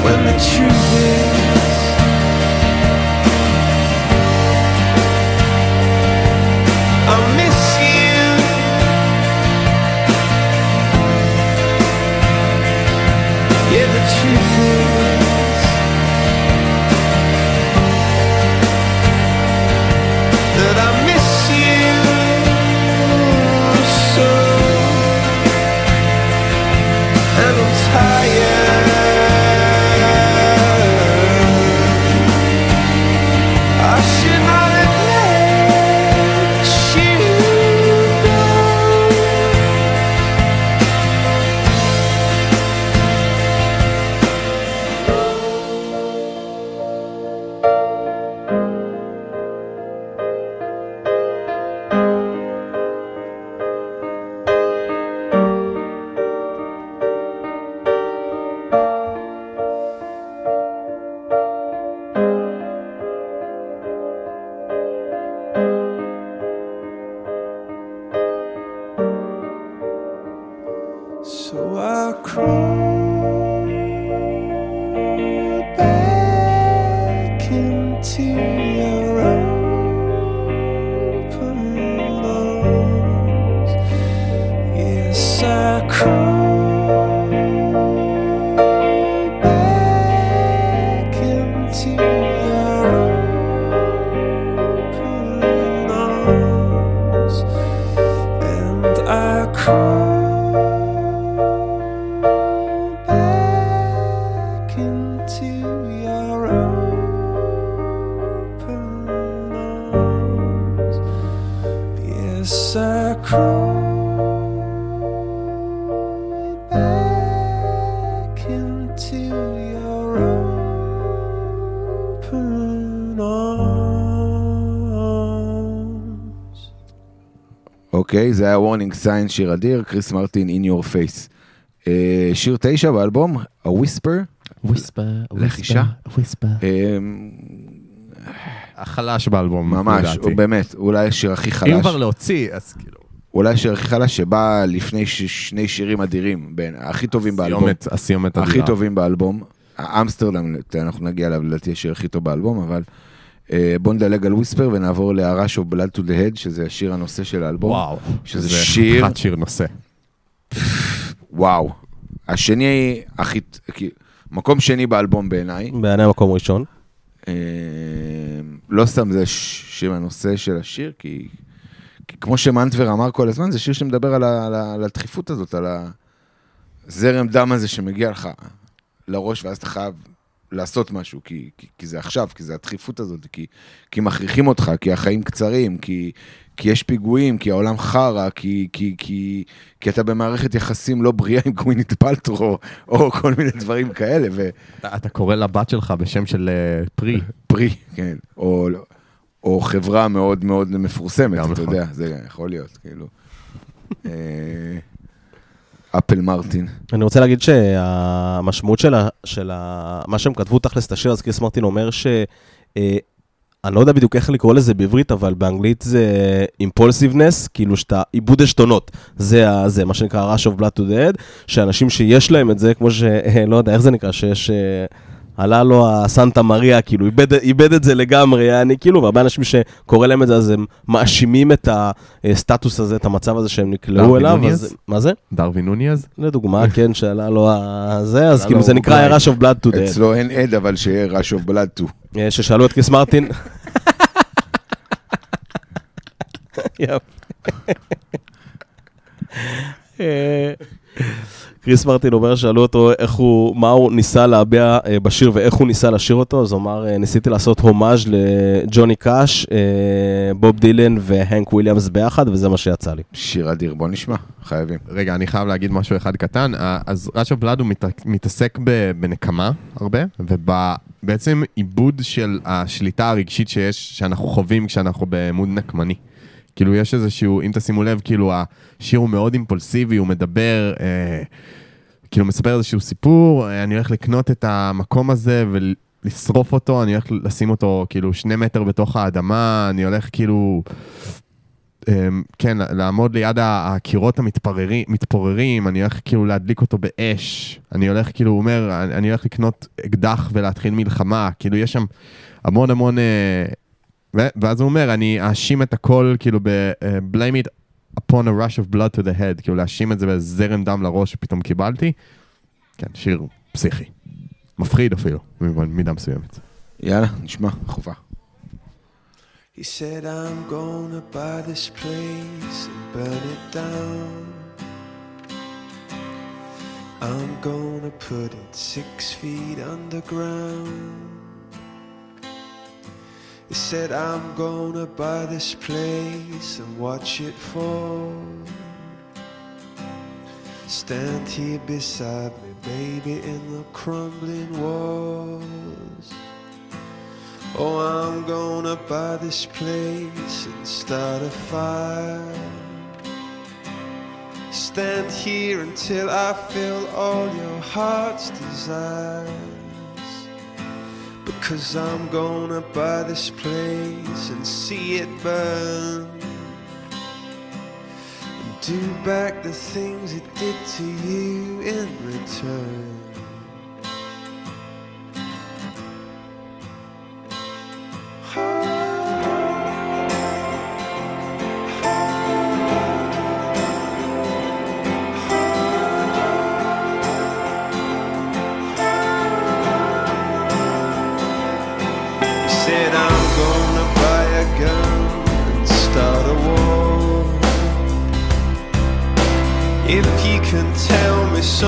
When the truth is אוקיי, זה היה Warning Sign, שיר אדיר, קריס מרטין, In Your Face. שיר תשע באלבום, A Whisper. Whisper, לחישה. Whisper. החלש באלבום. ממש, באמת, אולי השיר הכי חלש. אם כבר להוציא, אז כאילו. אולי השיר הכי חלש שבא לפני שני שירים אדירים, הכי טובים באלבום. הסיומת אדירה. הכי טובים באלבום. אמסטרדם, אנחנו נגיע אליו, לדעתי השיר הכי טוב באלבום, אבל... בוא נדלג על וויספר ונעבור ל-A Rush of Blood to the Head, שזה השיר הנושא של האלבום. וואו, שזה שיר... חד שיר נושא. וואו. השני, מקום שני באלבום בעיניי. בעיניי מקום ראשון. לא סתם זה שם הנושא של השיר, כי כמו שמנטבר אמר כל הזמן, זה שיר שמדבר על הדחיפות הזאת, על הזרם דם הזה שמגיע לך לראש, ואז אתה חייב... לעשות משהו, כי, כי, כי זה עכשיו, כי זה הדחיפות הזאת, כי, כי מכריחים אותך, כי החיים קצרים, כי, כי יש פיגועים, כי העולם חרה, כי, כי, כי, כי אתה במערכת יחסים לא בריאה עם גווינית פלטרו, או כל מיני דברים כאלה. ו... אתה, אתה קורא לבת שלך בשם של uh, פרי. פרי, כן. או, או חברה מאוד מאוד מפורסמת, אתה יכול. יודע, זה יכול להיות, כאילו. אפל מרטין. אני רוצה להגיד שהמשמעות של מה שהם כתבו תכלס את השיר, אז קריס מרטין אומר ש... אני לא יודע בדיוק איך לקרוא לזה בעברית, אבל באנגלית זה impulsiveness, כאילו שאתה איבוד השתונות. זה מה שנקרא rush of blood to the head, שאנשים שיש להם את זה, כמו ש... לא יודע איך זה נקרא, שיש... עלה לו הסנטה מריה, כאילו, איבד, איבד את זה לגמרי, אני כאילו, והרבה אנשים שקורא להם את זה, אז הם מאשימים את הסטטוס הזה, את המצב הזה שהם נקלעו אליו. אז, מה זה? דרווינוניאז? לדוגמה, כן, שעלה לו הזה, אז כאילו זה נקרא A Rush of Blood to the Head. אצלו אין עד, אבל שיהיה Rush of Blood to. ששאלו את קריס מרטין. קריס מרטין אומר, שאלו אותו איך הוא, מה הוא ניסה להביע בשיר ואיך הוא ניסה לשיר אותו, אז הוא אמר, ניסיתי לעשות הומאז' לג'וני קאש, בוב דילן והנק וויליאמס ביחד, וזה מה שיצא לי. שיר אדיר, בוא נשמע, חייבים. רגע, אני חייב להגיד משהו אחד קטן, אז ראש הבלד הוא מתעסק בנקמה הרבה, ובעצם עיבוד של השליטה הרגשית שיש, שאנחנו חווים כשאנחנו במוד נקמני. כאילו יש איזשהו, אם תשימו לב, כאילו השיר הוא מאוד אימפולסיבי, הוא מדבר, אה, כאילו מספר איזשהו סיפור, אה, אני הולך לקנות את המקום הזה ולשרוף אותו, אני הולך לשים אותו כאילו שני מטר בתוך האדמה, אני הולך כאילו, אה, כן, לעמוד ליד הקירות המתפוררים, אני הולך כאילו להדליק אותו באש, אני הולך כאילו, הוא אומר, אני הולך לקנות אקדח ולהתחיל מלחמה, כאילו יש שם המון המון... אה, ואז הוא אומר, אני אשים את הכל, כאילו, ב-blame it upon a rush of blood to the head, כאילו, להשים את זה בזרם דם לראש שפתאום קיבלתי. כן, שיר פסיכי. מפחיד אפילו, מדם מסוימת. יאללה, נשמע, חובה. He said, I'm gonna buy this place and burn it down. I'm gonna put it six feet underground. He said, I'm gonna buy this place and watch it fall. Stand here beside me, baby, in the crumbling walls. Oh, I'm gonna buy this place and start a fire. Stand here until I fill all your heart's desire. Because I'm gonna buy this place and see it burn and do back the things it did to you in return.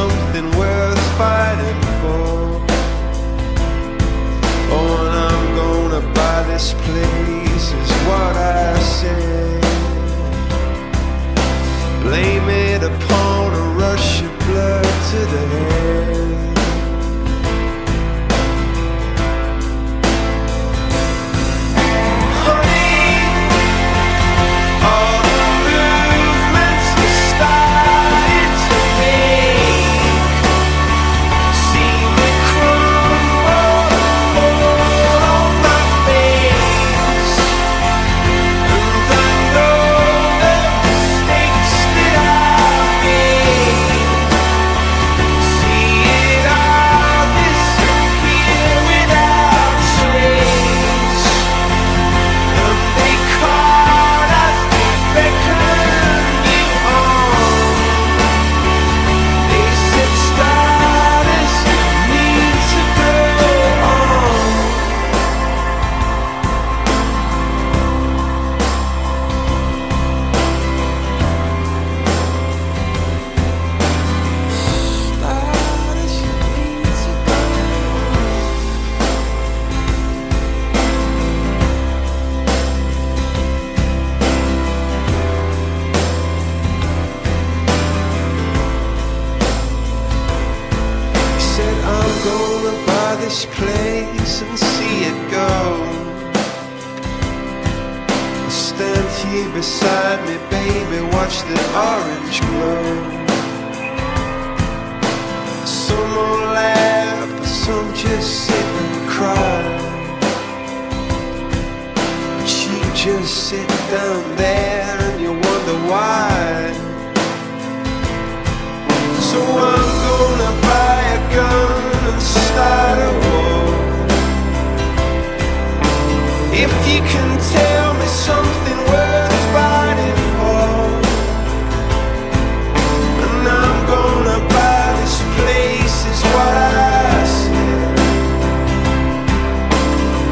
Something worth fighting for. Oh, and I'm gonna buy this place is what I said. Blame it upon a rush of blood to the head.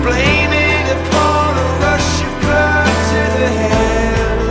Blame it upon a rush of blood to the head.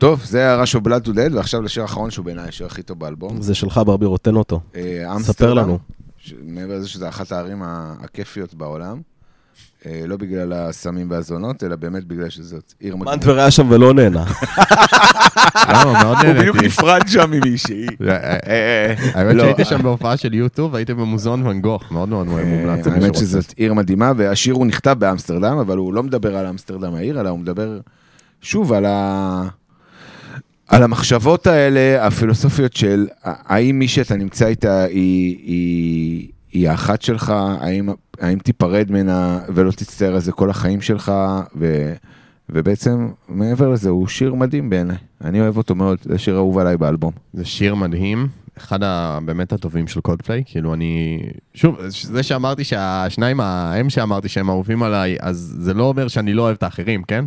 טוב, זה A Rush of Blood to the Head, ועכשיו לשיר האחרון שהוא בעיניי, השיר הכי טוב באלבום. זה שלך ברביר, אותן אותו. ספר לנו. מעבר זה שזה אחת הערים הכיפיות בעולם, לא בגלל הסמים והזונות, אלא באמת בגלל שזאת עיר מגניבה. מנטבר היה שם ולא נהנה. למה, מאוד נהנתי. הוא בדיוק נפרד שם ממישהי. האמת שהייתי שם בהופעה של יוטיוב, הייתי במוזיאון ואן גוך, מאוד מאוד מומלץ. האמת שזאת עיר מדהימה, והשיר הוא נכתב באמסטרדם, אבל הוא לא מדבר על אמסטרדם העיר, אלא הוא מדבר שוב על ה... על המחשבות האלה, הפילוסופיות של, האם מי שאתה נמצא איתה היא, היא, היא האחת שלך, האם, האם תיפרד מנה ולא תצטער על זה כל החיים שלך, ו, ובעצם מעבר לזה הוא שיר מדהים בעיניי, אני אוהב אותו מאוד, זה שיר אהוב עליי באלבום. זה שיר מדהים, אחד ה, באמת הטובים של קולדפליי, כאילו אני, שוב, זה שאמרתי שהשניים, הם שאמרתי שהם אהובים עליי, אז זה לא אומר שאני לא אוהב את האחרים, כן?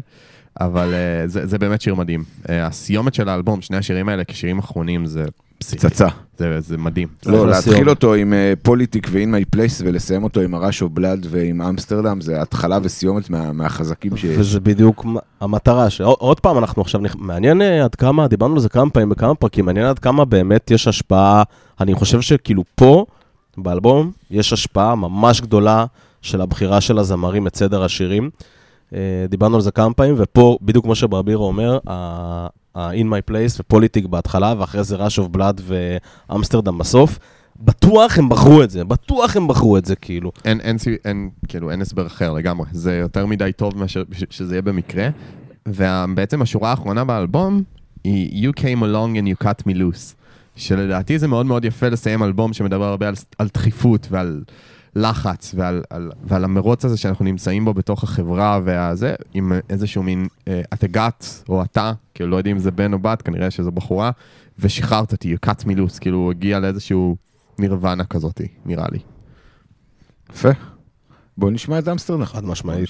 אבל זה, זה באמת שיר מדהים. הסיומת של האלבום, שני השירים האלה, כשירים אחרונים, זה פסיכי. צצה. זה, זה מדהים. לא, להתחיל אותו עם פוליטיק ועם My Place, ולסיים אותו עם A Rush of Blood ועם אמסטרדם, זה התחלה וסיומת מה, מהחזקים שיש. וזה בדיוק המטרה. ש... עוד פעם אנחנו עכשיו, מעניין עד כמה, דיברנו על זה כמה פעמים בכמה פרקים, מעניין עד כמה באמת יש השפעה, אני חושב שכאילו פה, באלבום, יש השפעה ממש גדולה של הבחירה של הזמרים, את סדר השירים, דיברנו על זה כמה פעמים, ופה, בדיוק כמו שברבירו אומר, ה-In My Place ופוליטיק בהתחלה, ואחרי זה ראש אוף בלאד ואמסטרדם בסוף, בטוח הם בחרו את זה, בטוח הם בחרו את זה, כאילו. אין, אין, אין, כאילו, אין הסבר אחר לגמרי, זה יותר מדי טוב שזה יהיה במקרה, ובעצם השורה האחרונה באלבום היא You came along and you cut me loose, שלדעתי זה מאוד מאוד יפה לסיים אלבום שמדבר הרבה על, על דחיפות ועל... לחץ ועל, על, ועל המרוץ הזה שאנחנו נמצאים בו בתוך החברה והזה, עם איזשהו מין, אה, את הגעת או אתה, כאילו לא יודע אם זה בן או בת, כנראה שזו בחורה, ושחררת אותי, קאט מילוס, כאילו הוא הגיע לאיזשהו נרוונה כזאת, נראה לי. יפה. בוא נשמע את אמסטרדם. חד משמעית.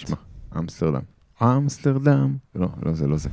אמסטרדם. אמסטרדם. לא, לא זה, לא זה.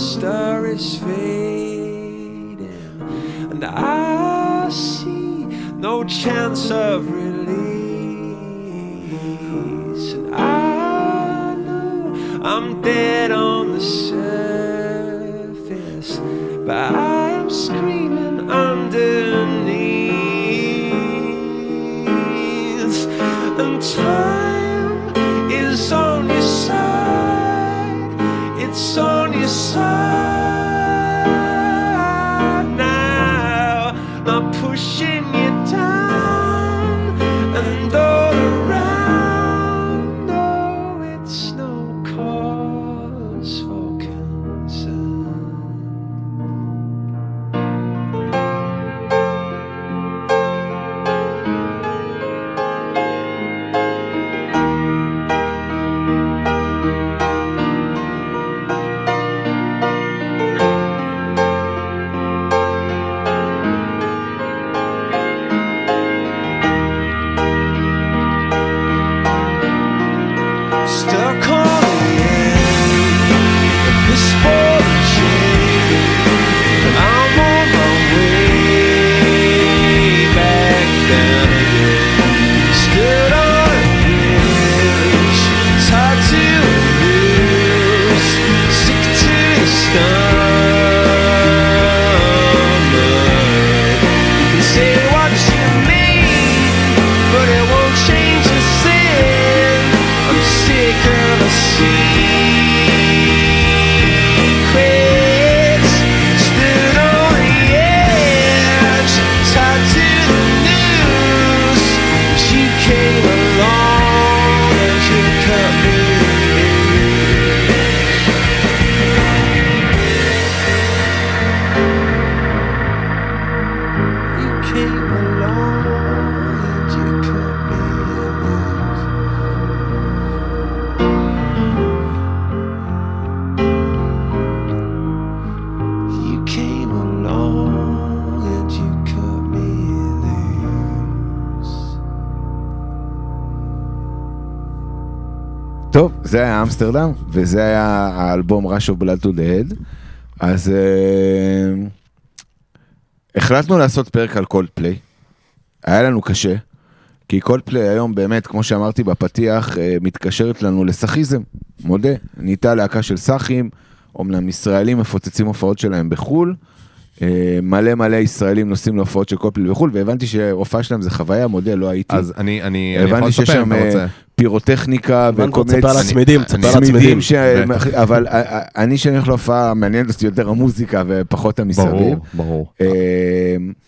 star is fading, and I see no chance of release, and I know I'm dead on the surface, but I am screaming underneath, and time is on your side. It's on your side now, not pushing you down and all around. No, it's no cause for טוב, זה היה אמסטרדם, וזה היה האלבום Rush of Blood to the Head. אז אה, החלטנו לעשות פרק על קולדפליי. היה לנו קשה, כי קולדפליי היום באמת, כמו שאמרתי בפתיח, אה, מתקשרת לנו לסחיזם, מודה. נהייתה להקה של סחים, אומנם ישראלים מפוצצים הופעות שלהם בחול, מלא מלא ישראלים נוסעים להופעות של קולדפליי בחול, והבנתי שההופעה שלהם זה חוויה, מודה, לא הייתי. אז אני, אני, אני יכול לספר, אם אתה רוצה. פירוטכניקה וכל מיני צמידים, צמידים, אבל אני שאני הולך להופעה, מעניין אותי יותר המוזיקה ופחות המסביב. ברור, ברור.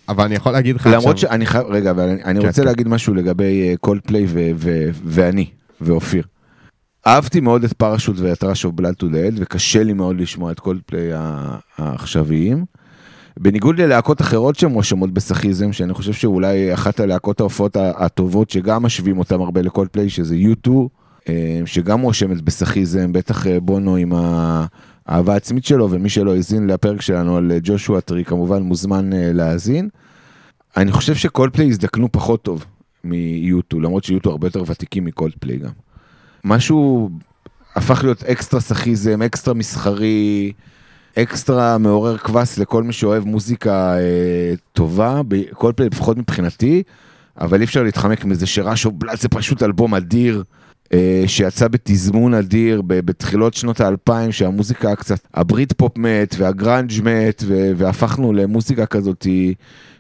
אבל אני יכול להגיד לך עכשיו. למרות שאני, רגע, אבל אני רוצה להגיד משהו לגבי קולדפליי ואני, ואופיר. אהבתי מאוד את פרשוט ואת ראש אוף בלד טו דה הד, וקשה לי מאוד לשמוע את קולדפליי העכשוויים. בניגוד ללהקות אחרות שהן רשומות בסכיזם, שאני חושב שאולי אחת הלהקות ההופעות הטובות, שגם משווים אותם הרבה לקולדפליי, שזה יו טו, שגם רשמת בסכיזם, בטח בונו עם האהבה העצמית שלו, ומי שלא הזין לפרק שלנו על ג'ושוע טרי, כמובן מוזמן להזין. אני חושב שקולדפליי הזדקנו פחות טוב מ-יו טו, למרות ש-יו טו הרבה יותר ותיקים מקולדפליי גם. משהו הפך להיות אקסטרה סכיזם, אקסטרה מסחרי, אקסטרה מעורר כבס לכל מי שאוהב מוזיקה אה, טובה, בקולדפליי לפחות מבחינתי, אבל אי אפשר להתחמק מזה שראש אוף בלאד זה פשוט אלבום אדיר, אה, שיצא בתזמון אדיר, ב- בתחילות שנות האלפיים, שהמוזיקה קצת, הברית פופ מת, והגרנג' מת, ו- והפכנו למוזיקה כזאת,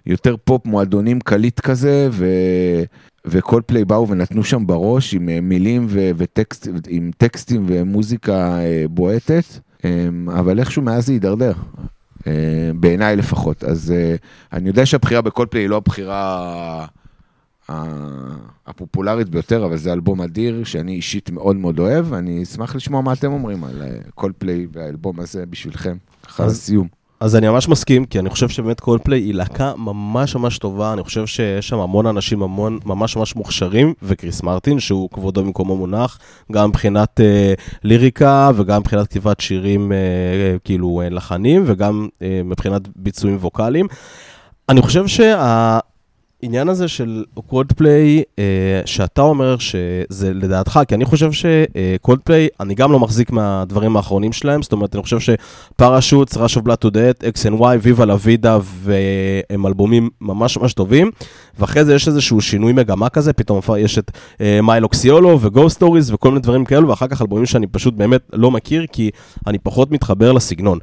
יותר פופ מועדונים קליט כזה, ו- וקולדפליי באו ונתנו שם בראש, עם מילים ו- וטקסט, עם טקסטים ומוזיקה אה, בועטת, אבל איכשהו מאז זה יידרדר, בעיניי לפחות. אז אני יודע שהבחירה בקולדפליי היא לא הבחירה הפופולרית ביותר, אבל זה אלבום אדיר שאני אישית מאוד מאוד אוהב, אני אשמח לשמוע מה אתם אומרים על קולדפליי והאלבום הזה בשבילכם, אחרי הסיום. אז אני ממש מסכים, כי אני חושב שבאמת קולדפליי היא להקה ממש ממש טובה, אני חושב שיש שם המון אנשים המון, ממש ממש מוכשרים, וקריס מרטין, שהוא כבודו במקומו מונח, גם מבחינת אה, ליריקה, וגם מבחינת כתיבת שירים אה, אה, כאילו אה, לחנים, וגם אה, מבחינת ביצועים ווקאליים. אני חושב שה... העניין הזה של קולדפליי, שאתה אומר שזה לדעתך, כי אני חושב שקולדפליי, אני גם לא מחזיק מהדברים האחרונים שלהם, זאת אומרת, אני חושב שפרשוטס, ראש אוף בלאד טו דה הד, אקס אנד וואי, ויבה לה וידה, והם אלבומים ממש ממש טובים, ואחרי זה יש איזשהו שינוי מגמה כזה, פתאום יש את מיילוקסיולו וגוסט סטוריז וכל מיני דברים כאלו, ואחר כך אלבומים שאני פשוט באמת לא מכיר, כי אני פחות מתחבר לסגנון.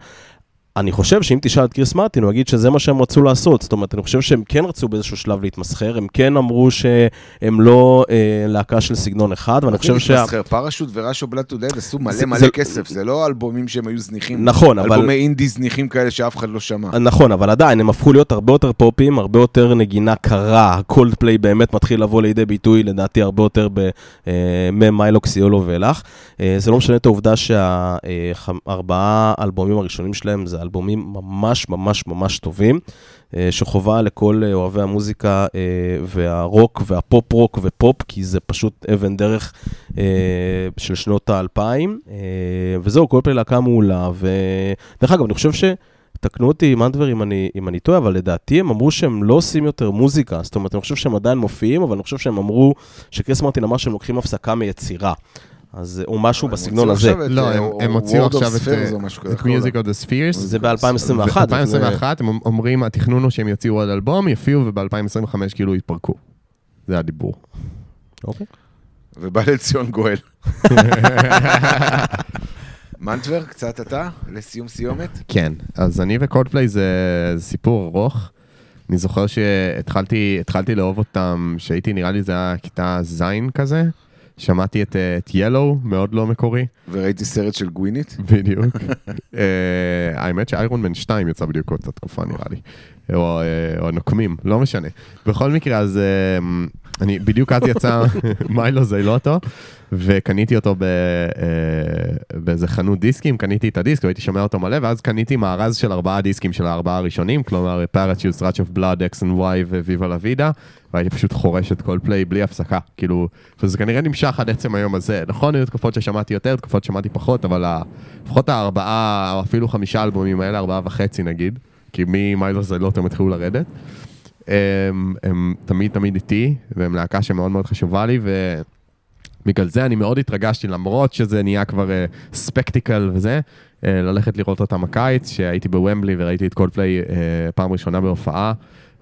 אני חושב שאם תשאל את קריס מרטין, הוא יגיד שזה מה שהם רצו לעשות. זאת אומרת, אני חושב שהם כן רצו באיזשהו שלב להתמסחר, הם כן אמרו שהם לא אה, להקה של סגנון אחד, ואני חושב שה... פרשוט וראש אוף בלאד טו דה הד עשו מלא מלא כסף, זה לא אלבומים שהם היו זניחים, נכון, אלבומי אבל... אינדי זניחים כאלה שאף אחד לא שמע. נכון, אבל עדיין, הם הפכו להיות הרבה יותר פופים, הרבה יותר נגינה קרה, הקולדפליי באמת מתחיל לבוא לידי ביטוי, לדעתי הרבה יותר במיילוקסיולו ואילך. זה לא משנה את העובדה שהארבעה אלבומים הראשונים שלהם זה אלבומים ממש ממש ממש טובים, שחובה לכל אוהבי המוזיקה והרוק והפופ רוק ופופ, כי זה פשוט אבן דרך של שנות האלפיים, וזהו, קולדפליי להקה מעולה, ודרך אגב, אני חושב ש... תקנו אותי עם הדבר אם אני, אם אני טועה, אבל לדעתי הם אמרו שהם לא עושים יותר מוזיקה, זאת אומרת, אני חושב שהם עדיין מופיעים, אבל אני חושב שהם אמרו שקריס מרטין אמר שהם לוקחים הפסקה מיצירה, אז, או משהו בסגנון הזה. לא, הם הוציאו עכשיו את Music of the Spheres. זה ב-אלפיים עשרים ואחת. ב-אלפיים עשרים ואחת הם אומרים, התכנון הוא שהם יוציאו עוד אלבום, יפיעו, וב-אלפיים עשרים וחמש כאילו יתפרקו. זה הדיבור. אוקיי. ובא לציון גואל. מנטבר, קצת אתה, לסיום סיומת? כן, אז אני וקולדפליי זה סיפור ארוך. אני זוכר שהתחלתי לאהוב אותם, שהייתי נראה לי זה היה כיתה זין כזה. שמעתי את, את Yellow, מאוד לא מקורי. וראיתי סרט של גווינית. בדיוק. האמת שאיירון מן שתיים יצא בדיוק אותה תקופה נראה לי. או, או נוקמים, לא משנה. בכל מקרה, אז אני בדיוק אז יצא מיילו זה לא אותו, וקניתי אותו באיזה חנות דיסקים, קניתי את הדיסק, והייתי שומע אותו מלא, ואז קניתי מארז של ארבעה דיסקים של הארבעה הראשונים, כלומר Parachutes, Rush of Blood, אקס אנד וואי ו-Viva la Vida, והייתי פשוט חורש את קולדפליי בלי הפסקה, כאילו, וזה כנראה נמשך עד עצם היום הזה. נכון, היו תקופות ששמעתי יותר, תקופות ששמעתי פחות, אבל לפחות הארבעה, או אפילו חמישה אלבומים האלה, ארבעה וחצי נגיד, כי ממיילו זה לא, הם התחילו לרדת. הם, הם תמיד תמיד איתי, והם להקה שמאוד מאוד חשובה לי, ובגלל זה אני מאוד התרגשתי, למרות שזה נהיה כבר uh, ספקטיקל וזה, uh, ללכת לראות אותם הקיץ, שהייתי בוומבלי וראיתי את קולדפליי uh, פעם ראשונה בהופעה,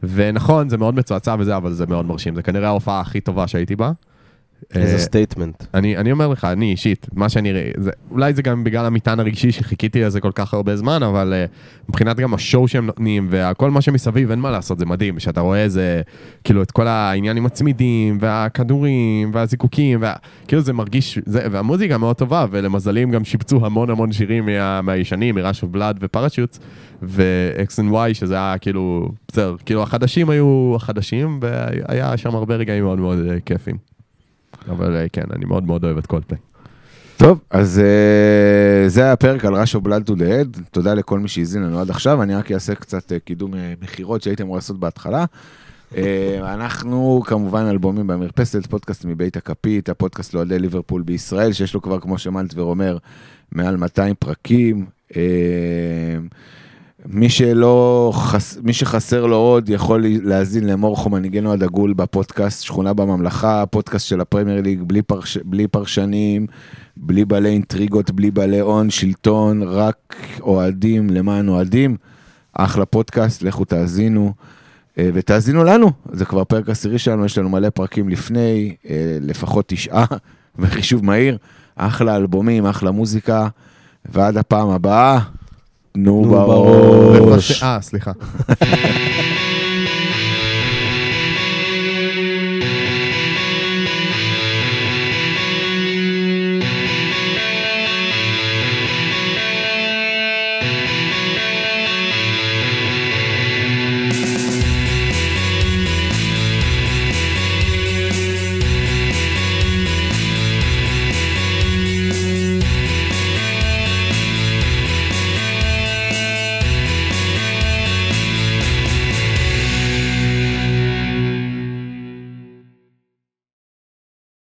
ונכון, זה מאוד מצועצע וזה, אבל זה מאוד מרשים, זה כנראה ההופעה הכי טובה שהייתי בה. איזה סטייטמנט. אני, אני אומר לך, אני אישית, מה שאני רואה, זה, אולי זה גם בגלל המטען הרגשי שחיכיתי לזה כל כך הרבה זמן, אבל uh, מבחינת גם השואו שהם נותנים, וכל מה שמסביב, אין מה לעשות, זה מדהים, שאתה רואה זה, כאילו, את כל העניין עם הצמידים, והכדורים, והזיקוקים, וה, כאילו זה מרגיש, זה, והמוזיקה מאוד טובה, ולמזלים גם שיפצו המון המון שירים מה, מהישנים, מראש ובלד ופרשוטס, ו-X and Y, שזה היה כאילו, בסדר, כאילו החדשים היו החדשים, והיה שם הרבה רגעים מאוד מאוד כיפים. אבל כן, אני מאוד מאוד אוהב את קולדפליי. טוב, אז זה היה הפרק על ראש ובלד טו דה הד. תודה לכל מי שהזין לנו עד עכשיו. אני רק אעשה קצת קידום מחירות שהייתם אמורים לעשות בהתחלה. אנחנו כמובן אלבומים במרפסת, פודקאסט מבית הכפית, הפודקאסט לאוהדי ליברפול בישראל, שיש לו כבר, כמו שמנטבר אומר, מעל מאתיים פרקים. מי שלא, מי שחסר לו עוד יכול להזין למורחו מנהיגנו הדגול בפודקאסט שכונה בממלכה, הפודקאסט של הפרמייר ליג, בלי פרש, בלי פרשנים, בלי בעלי אינטריגות, בלי בעלי און, שלטון, רק אוהדים למען אוהדים. אחלה פודקאסט, לכו תאזינו, ותאזינו לנו. זה כבר פרק עשירי שלנו, יש לנו מלא פרקים לפני, לפחות תשעה, וחישוב מהיר. אחלה אלבומים, אחלה מוזיקה, ועד הפעם הבאה. נו בראש. אה, סליחה.